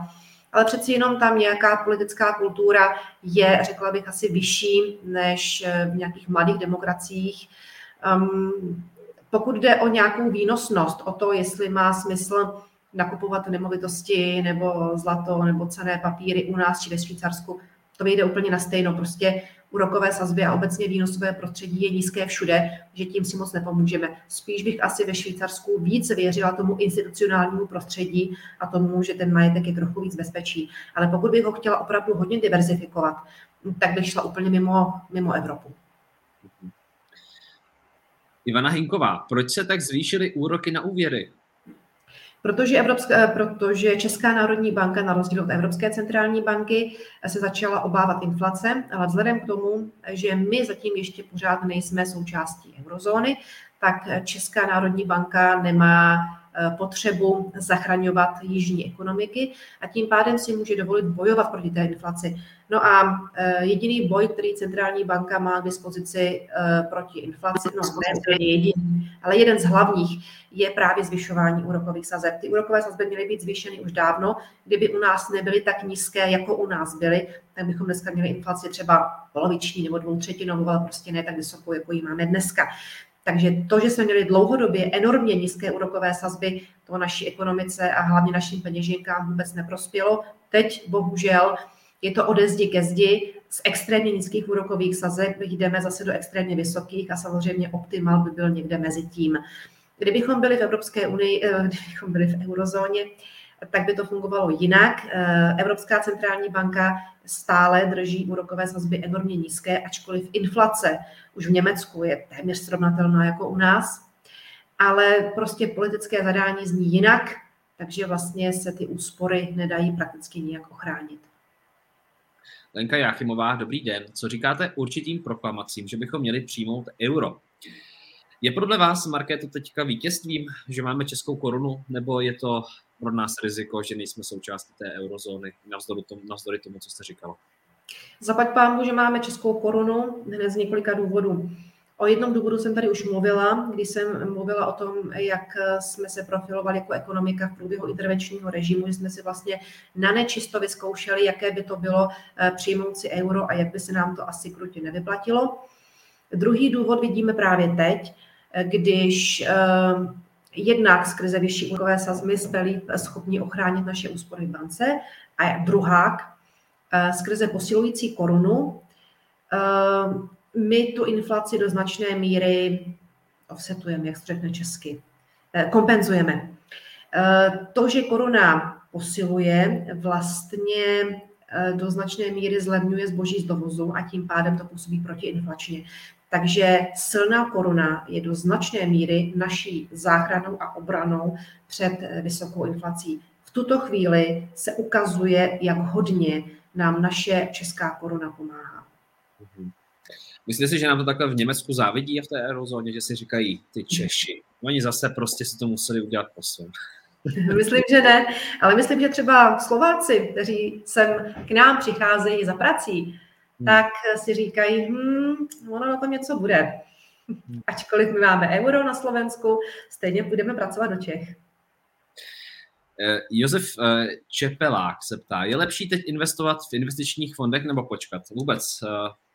Ale přeci jenom tam nějaká politická kultura je, řekla bych, asi vyšší než v nějakých mladých demokraciích. Pokud jde o nějakou výnosnost, o to, jestli má smysl nakupovat nemovitosti nebo zlato nebo cenné papíry u nás či ve Švýcarsku, to vyjde úplně na stejno. Prostě úrokové sazby a obecně výnosové prostředí je nízké všude, že tím si moc nepomůžeme. Spíš bych asi ve Švýcarsku víc věřila tomu institucionálnímu prostředí a tomu, že ten majetek je trochu víc bezpečí. Ale pokud bych ho chtěla opravdu hodně diverzifikovat, tak bych šla úplně mimo Evropu. Ivana Hinková, proč se tak zvýšily úroky na úvěry? Protože Česká národní banka, na rozdíl od Evropské centrální banky, se začala obávat inflace, ale vzhledem k tomu, že my zatím ještě pořád nejsme součástí eurozóny, tak Česká národní banka nemá potřebu zachraňovat jižní ekonomiky a tím pádem si může dovolit bojovat proti té inflaci. No a jediný boj, který centrální banka má k dispozici proti inflaci, ale jeden z hlavních, je právě zvyšování úrokových sazeb. Ty úrokové sazby měly být zvýšeny už dávno. Kdyby u nás nebyly tak nízké, jako u nás byly, tak bychom dneska měli inflaci třeba poloviční nebo dvoutřetinovou, ale prostě ne tak vysokou, jako ji máme dneska. Takže to, že jsme měli dlouhodobě enormně nízké úrokové sazby, to naší ekonomice a hlavně našim peněženkám vůbec neprospělo. Teď bohužel je to ode zdi ke zdi. Z extrémně nízkých úrokových sazeb jdeme zase do extrémně vysokých a samozřejmě optimal by byl někde mezi tím. Kdybychom byli v Evropské unii, kdybychom byli v eurozóně, tak by to fungovalo jinak. Evropská centrální banka stále drží úrokové sazby enormně nízké, ačkoliv inflace už v Německu je téměř srovnatelná jako u nás, ale prostě politické zadání zní jinak, takže vlastně se ty úspory nedají prakticky nijak ochránit. Lenka Jáchymová, dobrý den. Co říkáte určitým proklamacím, že bychom měli přijmout euro? Je podle vás, Markéto, teďka vítězstvím, že máme českou korunu, nebo je to pro nás riziko, že nejsme součástí té eurozóny, navzdory tomu, co jste říkala? Zaplať pánbu, že máme českou korunu hned z několika důvodů. O jednom důvodu jsem tady už mluvila, když jsem mluvila o tom, jak jsme se profilovali jako ekonomika v průběhu intervenčního režimu, že jsme si vlastně na nečisto vyzkoušeli, jaké by to bylo přijmout si euro a jak by se nám to asi krutě nevyplatilo. Druhý důvod vidíme právě teď, když jednak skrze vyšší úrokové sazby jsme schopni ochránit naše úspory v bance a druhák skrze posilující korunu my tu inflaci do značné míry offsetujeme, jak se řekne česky, kompenzujeme. To, že koruna posiluje, vlastně do značné míry zlevňuje zboží z dovozu a tím pádem to působí protiinflačně. Takže silná koruna je do značné míry naší záchranou a obranou před vysokou inflací. V tuto chvíli se ukazuje, jak hodně nám naše česká koruna pomáhá. Myslíte si, že nám to takhle v Německu závidí a v té eurozóně, že si říkají ty Češi? Oni zase prostě si to museli udělat po svém. Myslím, že ne, ale myslím, že třeba Slováci, kteří sem k nám přicházejí za prací, tak si říkají, ono na tom něco bude. Ačkoliv my máme euro na Slovensku, stejně budeme pracovat do Čech. Josef Čepelák se ptá, je lepší teď investovat v investičních fondech nebo počkat? Vůbec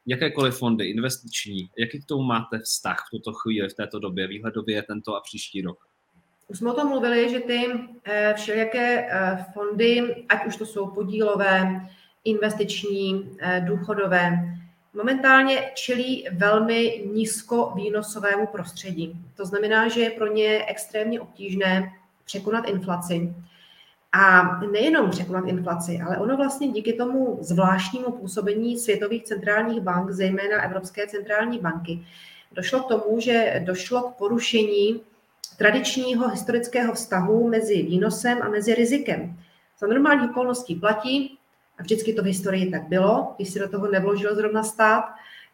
jakékoliv fondy investiční, jaký k tomu máte vztah v tuto chvíli, v této době, výhledově tento a příští rok? Už jsme o tom mluvili, že ty všelijaké fondy, ať už to jsou podílové, investiční, důchodové, momentálně čelí velmi nízkovýnosovému prostředí. To znamená, že je pro ně extrémně obtížné překonat inflaci. A nejenom překonat inflaci, ale ono vlastně díky tomu zvláštnímu působení světových centrálních bank, zejména Evropské centrální banky, došlo k tomu, že došlo k porušení tradičního historického vztahu mezi výnosem a mezi rizikem. Za normální okolností platí, a vždycky to v historii tak bylo, když se do toho nevložil zrovna stát,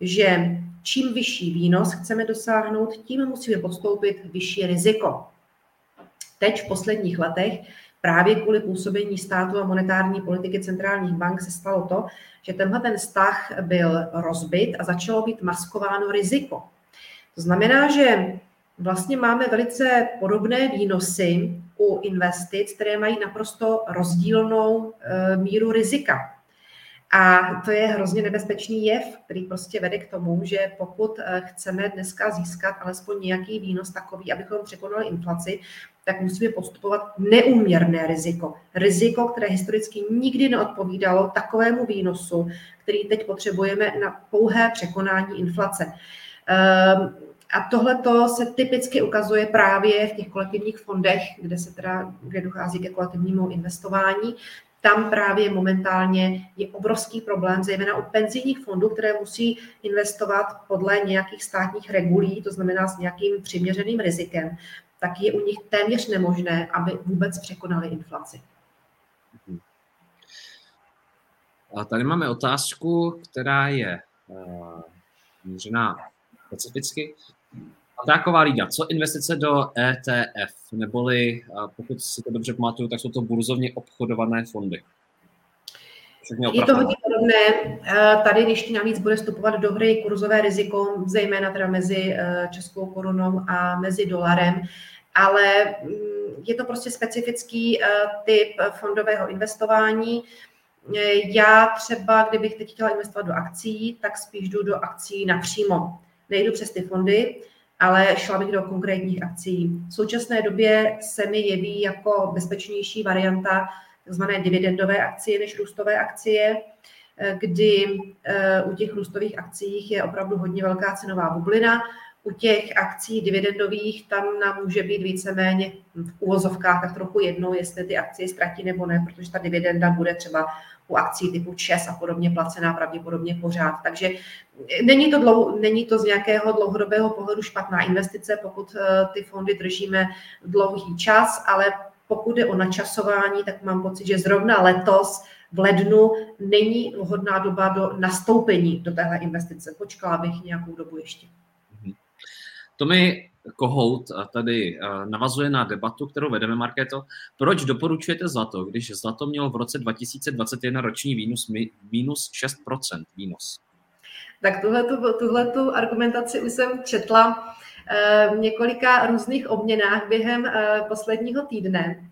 že čím vyšší výnos chceme dosáhnout, tím musíme podstoupit vyšší riziko. Teď v posledních letech právě kvůli působení státu a monetární politiky centrálních bank se stalo to, že tenhle ten vztah byl rozbit a začalo být maskováno riziko. To znamená, že vlastně máme velice podobné výnosy u investic, které mají naprosto rozdílnou míru rizika. A to je hrozně nebezpečný jev, který prostě vede k tomu, že pokud chceme dneska získat alespoň nějaký výnos takový, abychom překonali inflaci, tak musíme postupovat neúměrné riziko. Riziko, které historicky nikdy neodpovídalo takovému výnosu, který teď potřebujeme na pouhé překonání inflace. A tohleto se typicky ukazuje právě v těch kolektivních fondech, kde dochází ke kolektivnímu investování. Tam právě momentálně je obrovský problém, zejména u penzijních fondů, které musí investovat podle nějakých státních regulí, to znamená s nějakým přiměřeným rizikem, tak je u nich téměř nemožné, aby vůbec překonali inflaci. A tady máme otázku, která je mířená specificky. Taková lída, co investice do ETF, neboli, pokud si to dobře pamatuju, tak jsou to burzovně obchodované fondy. Je to hodně podobné. Tady ještě navíc bude vstupovat do hry kurzové riziko, zejména teda mezi českou korunou a mezi dolarem, ale je to prostě specifický typ fondového investování. Já třeba, kdybych teď chtěla investovat do akcií, tak spíš jdu do akcií napřímo. Nejdu přes ty fondy, ale šla bych do konkrétních akcií. V současné době se mi jeví jako bezpečnější varianta tzv. Dividendové akcie než růstové akcie, kdy u těch růstových akcií je opravdu hodně velká cenová bublina. U těch akcí dividendových tam nám může být víceméně v uvozovkách tak trochu jedno, jestli ty akcie ztratí nebo ne, protože ta dividenda bude třeba u akcí typu ČEZ a podobně placená pravděpodobně pořád. Takže není to z nějakého dlouhodobého pohledu špatná investice, pokud ty fondy držíme dlouhý čas, ale pokud jde o načasování, tak mám pocit, že zrovna letos v lednu není vhodná doba do nastoupení do téhle investice. Počkala bych nějakou dobu ještě. Tomi Kohout tady navazuje na debatu, kterou vedeme, Markéto. Proč doporučujete zlato, když zlato mělo v roce 2021 roční minus 6% výnos? Tak tuhletu argumentaci už jsem četla v několika různých obměnách během posledního týdne.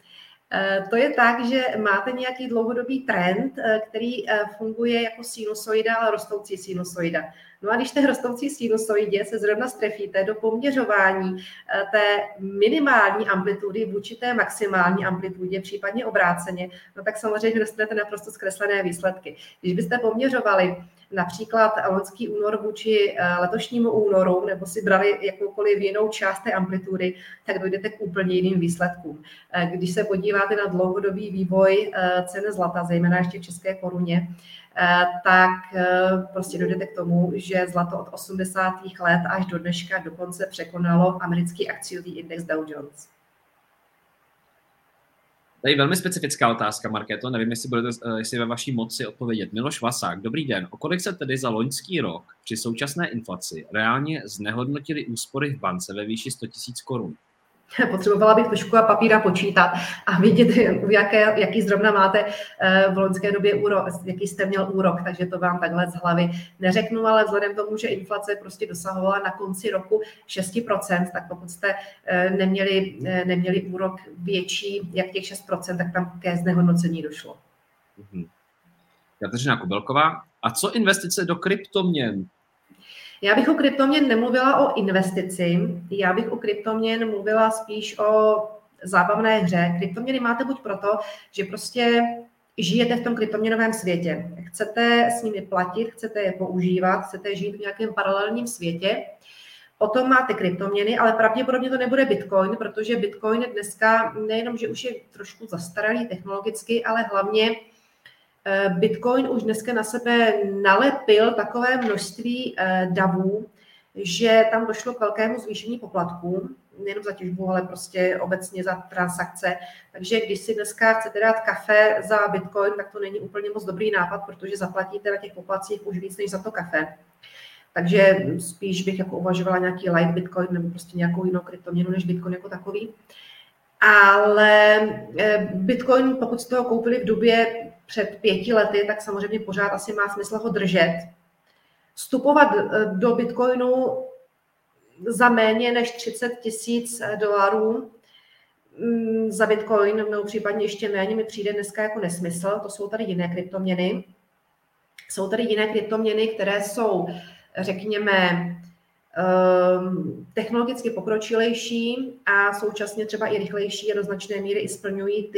To je tak, že máte nějaký dlouhodobý trend, který funguje jako sinusoida, ale rostoucí sinusoida. No a když té rostoucí sinusoidě se zrovna strefíte do poměřování té minimální amplitudy vůči té maximální amplitudě, případně obráceně, no tak samozřejmě dostanete naprosto zkreslené výsledky. Když byste poměřovali například loňský únor vůči letošnímu únoru, nebo si brali jakoukoliv jinou část té amplitudy, tak dojdete k úplně jiným výsledkům. Když se podíváte na dlouhodobý vývoj ceny zlata, zejména ještě v české koruně, tak prostě dojdete k tomu, že zlato od 80. let až do dneška dokonce překonalo americký akciový index Dow Jones. Tady velmi specifická otázka, Markéto, nevím, jestli ve vaší moci odpovědět. Miloš Vasák, dobrý den. O kolik se tedy za loňský rok při současné inflaci reálně znehodnotily úspory v bance ve výši 100 000 Kč? Potřebovala bych tušku a papíra počítat a vidět, jaký zrovna máte v loňské době úrok, jaký jste měl úrok, takže to vám takhle z hlavy neřeknu, ale vzhledem tomu, že inflace prostě dosahovala na konci roku 6%, tak pokud jste neměli úrok větší jak těch 6%, tak tam ke znehodnocení došlo. Kateřina Kubelková, a co investice do kryptoměn? Já bych o kryptoměn nemluvila o investici, já bych o kryptoměn mluvila spíš o zábavné hře. Kryptoměny máte buď proto, že prostě žijete v tom kryptoměnovém světě. Chcete s nimi platit, chcete je používat, chcete žít v nějakém paralelním světě. Potom máte kryptoměny, ale pravděpodobně to nebude Bitcoin, protože Bitcoin je dneska nejenom, že už je trošku zastaralý technologicky, ale hlavně Bitcoin už dneska na sebe nalepil takové množství davů, že tam došlo k velkému zvýšení poplatků, nejenom za těžbu, ale prostě obecně za transakce. Takže když si dneska chcete dát kafe za Bitcoin, tak to není úplně moc dobrý nápad, protože zaplatíte na těch poplatcích už víc než za to kafe. Takže spíš bych jako uvažovala nějaký light Bitcoin nebo prostě nějakou jinou kryptoměnu než Bitcoin jako takový. Ale Bitcoin, pokud jste ho koupili v době před 5 lety, tak samozřejmě pořád asi má smysl ho držet. Vstupovat do Bitcoinu za méně než 30 000 $, za Bitcoin, nebo případně ještě méně, mi přijde dneska jako nesmysl. To jsou tady jiné kryptoměny. Jsou tady jiné kryptoměny, které jsou, řekněme, technologicky pokročilejší a současně třeba i rychlejší a do značné míry i splňují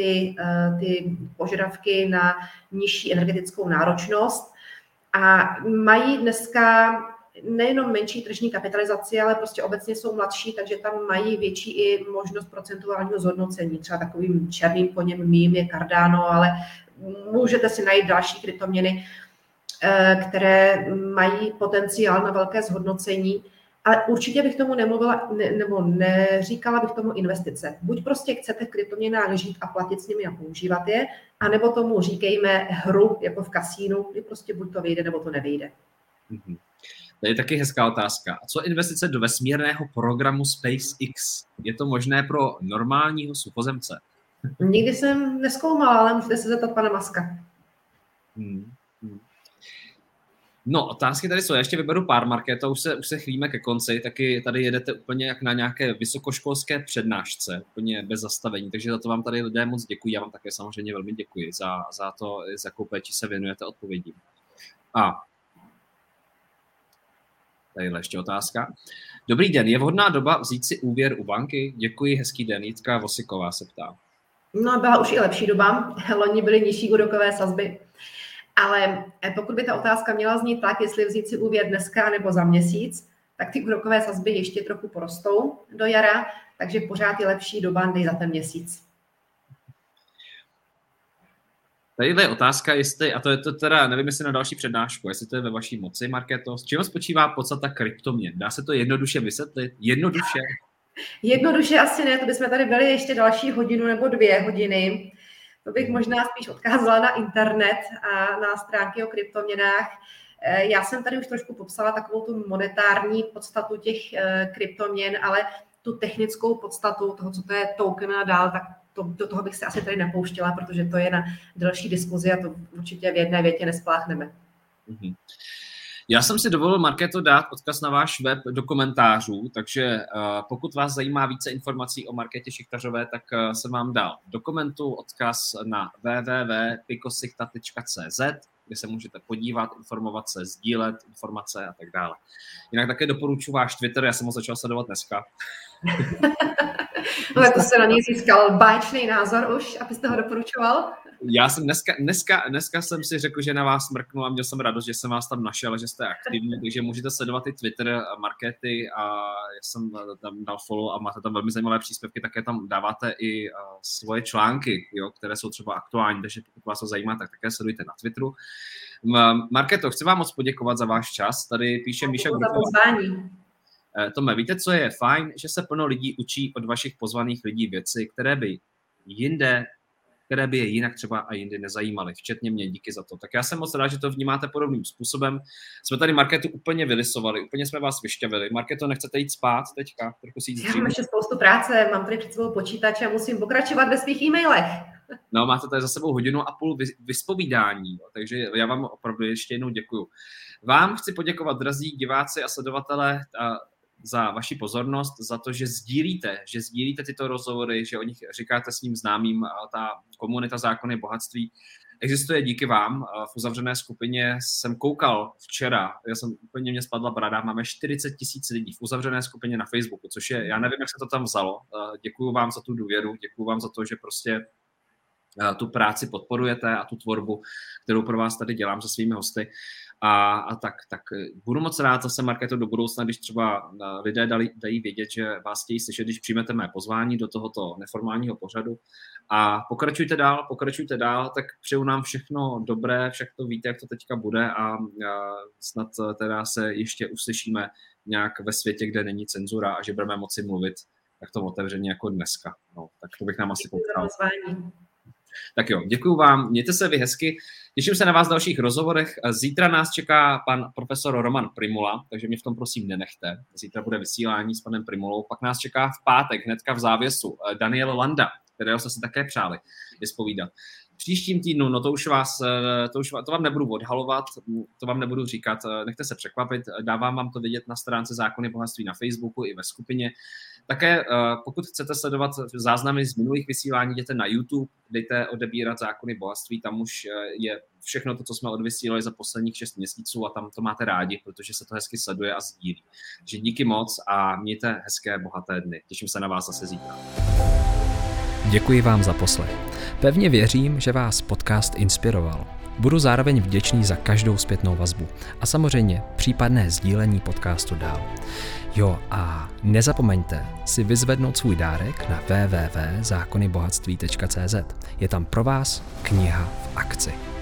ty požadavky na nižší energetickou náročnost a mají dneska nejenom menší tržní kapitalizaci, ale prostě obecně jsou mladší, takže tam mají větší i možnost procentuálního zhodnocení. Třeba takovým černým koněm mým je Cardano, ale můžete si najít další kryptoměny, které mají potenciál na velké zhodnocení, ale určitě bych tomu nemluvila, nebo neříkala bych tomu investice. Buď prostě chcete v kryptoměnách žít a platit s nimi a používat je, anebo tomu říkejme hru jako v kasínu, kdy prostě buď to vyjde, nebo to nevyjde. Mm-hmm. To je taky hezká otázka. A co investice do vesmírného programu SpaceX? Je to možné pro normálního supozemce? Nikdy jsem nezkoumala, ale musíte se zeptat pana Muska. Hmm. No, otázky tady jsou. Já ještě vyberu pár, Markéto, už se chvílíme ke konci, taky tady jedete úplně jak na nějaké vysokoškolské přednášce, úplně bez zastavení, takže za to vám tady lidé moc děkuji. Já vám také samozřejmě velmi děkuji za to, za jakou péči se věnujete odpovědím. A tadyhle ještě otázka. Dobrý den, je vhodná doba vzít si úvěr u banky? Děkuji, hezký den. Jitka Vosiková se ptá. No, byla už i lepší doba. Loni byly nižší úrokové sazby. Ale pokud by ta otázka měla znít tak, jestli vzít si úvěr dneska nebo za měsíc, tak ty úrokové sazby ještě trochu porostou do jara, takže pořád je lepší doba než za ten měsíc. Tady je otázka, jestli, a to je to teda, nevím, jestli na další přednášku, jestli to je ve vaší moci, Markéto, s čím spočívá podstata kryptoměn? Dá se to jednoduše vysvětlit? Jednoduše? Jednoduše asi ne, to bychom tady byli ještě další hodinu nebo 2 hodiny. To bych možná spíš odkázala na internet a na stránky o kryptoměnách. Já jsem tady už trošku popsala takovou tu monetární podstatu těch kryptoměn, ale tu technickou podstatu toho, co to je token a dál, tak do toho bych se asi tady nepouštěla, protože to je na další diskuzi a to určitě v jedné větě nespláchneme. Mm-hmm. Já jsem si dovolil, Markéto, dát odkaz na váš web do komentářů, takže pokud vás zajímá více informací o Markétě Šichtařové, tak jsem vám dal do komentu odkaz na www.pikosichta.cz, kde se můžete podívat, informovat se, sdílet informace a tak dále. Jinak také doporučuji váš Twitter, já jsem ho začal sledovat dneska. Ale to se na něj získal báječný názor už, abyste ho doporučoval. Já jsem dneska jsem si řekl, že na vás mrknu a měl jsem radost, že jsem vás tam našel, že jste aktivní, takže můžete sledovat i Twitter Markéty a já jsem tam dal follow a máte tam velmi zajímavé příspěvky, také tam dáváte i svoje články, jo, které jsou třeba aktuální, takže pokud vás to zajímá, tak také sledujte na Twitteru. Markéto, chci vám moc poděkovat za váš čas, tady píše Míša Grupová. Tome, víte, co je fajn? Že se plno lidí učí od vašich pozvaných lidí věci, které by je jinak třeba a jindy nezajímaly. Včetně mě, díky za to. Tak já jsem moc rád, že to vnímáte podobným způsobem. Jsme tady Markétu úplně vylisovali, úplně jsme vás vyšťavili. Markéto, nechcete jít spát teďka? Trochu si jít dřív. Já mám ještě spoustu práce, mám tady před sebou počítač a musím pokračovat ve svých e-mailech. No, máte tady za sebou 1,5 hodiny vyspovídání, takže já vám opravdu ještě jednou děkuju. Vám chci poděkovat, drazí diváci a sledovatelé, za vaši pozornost, za to, že sdílíte tyto rozhovory, že o nich říkáte svým známým, ta komunita Zákony bohatství existuje díky vám. V uzavřené skupině jsem koukal včera, úplně mě spadla brada, máme 40 000 lidí v uzavřené skupině na Facebooku, což je, já nevím, jak se to tam vzalo. Děkuju vám za tu důvěru, děkuju vám za to, že prostě tu práci podporujete a tu tvorbu, kterou pro vás tady dělám se svými hosty. A tak budu moc rád zase, Markéto, do budoucna, když třeba lidé dají vědět, že vás chtějí slyšet, když přijmete mé pozvání do tohoto neformálního pořadu. A pokračujte dál, tak přeju nám všechno dobré, však to víte, jak to teďka bude a snad teda se ještě uslyšíme nějak ve světě, kde není cenzura a že budeme moci mluvit takto otevřeně jako dneska. No, tak to bych nám asi popřál. Tak jo, děkuju vám, mějte se vy hezky, těším se na vás v dalších rozhovorech. Zítra nás čeká pan profesor Roman Prymula, takže mě v tom prosím nenechte. Zítra bude vysílání s panem Prymulou, pak nás čeká v pátek hnedka v závěsu Daniel Landa, kterého jste si také přáli vyspovídat. Příštím týdnu, no to vám nebudu odhalovat, to vám nebudu říkat, nechte se překvapit, dávám vám to vidět na stránce Zákony bohatství na Facebooku i ve skupině. Také pokud chcete sledovat záznamy z minulých vysílání, jděte na YouTube, dejte odebírat Zákony bohatství, tam už je všechno to, co jsme odvysílali za posledních 6 měsíců a tam to máte rádi, protože se to hezky sleduje a sdílí. Takže díky moc a mějte hezké, bohaté dny. Těším se na vás zase zítra. Děkuji vám za poslech. Pevně věřím, že vás podcast inspiroval. Budu zároveň vděčný za každou zpětnou vazbu a samozřejmě případné sdílení podcastu dál. Jo a nezapomeňte si vyzvednout svůj dárek na www.zákonybohatství.cz. Je tam pro vás kniha v akci.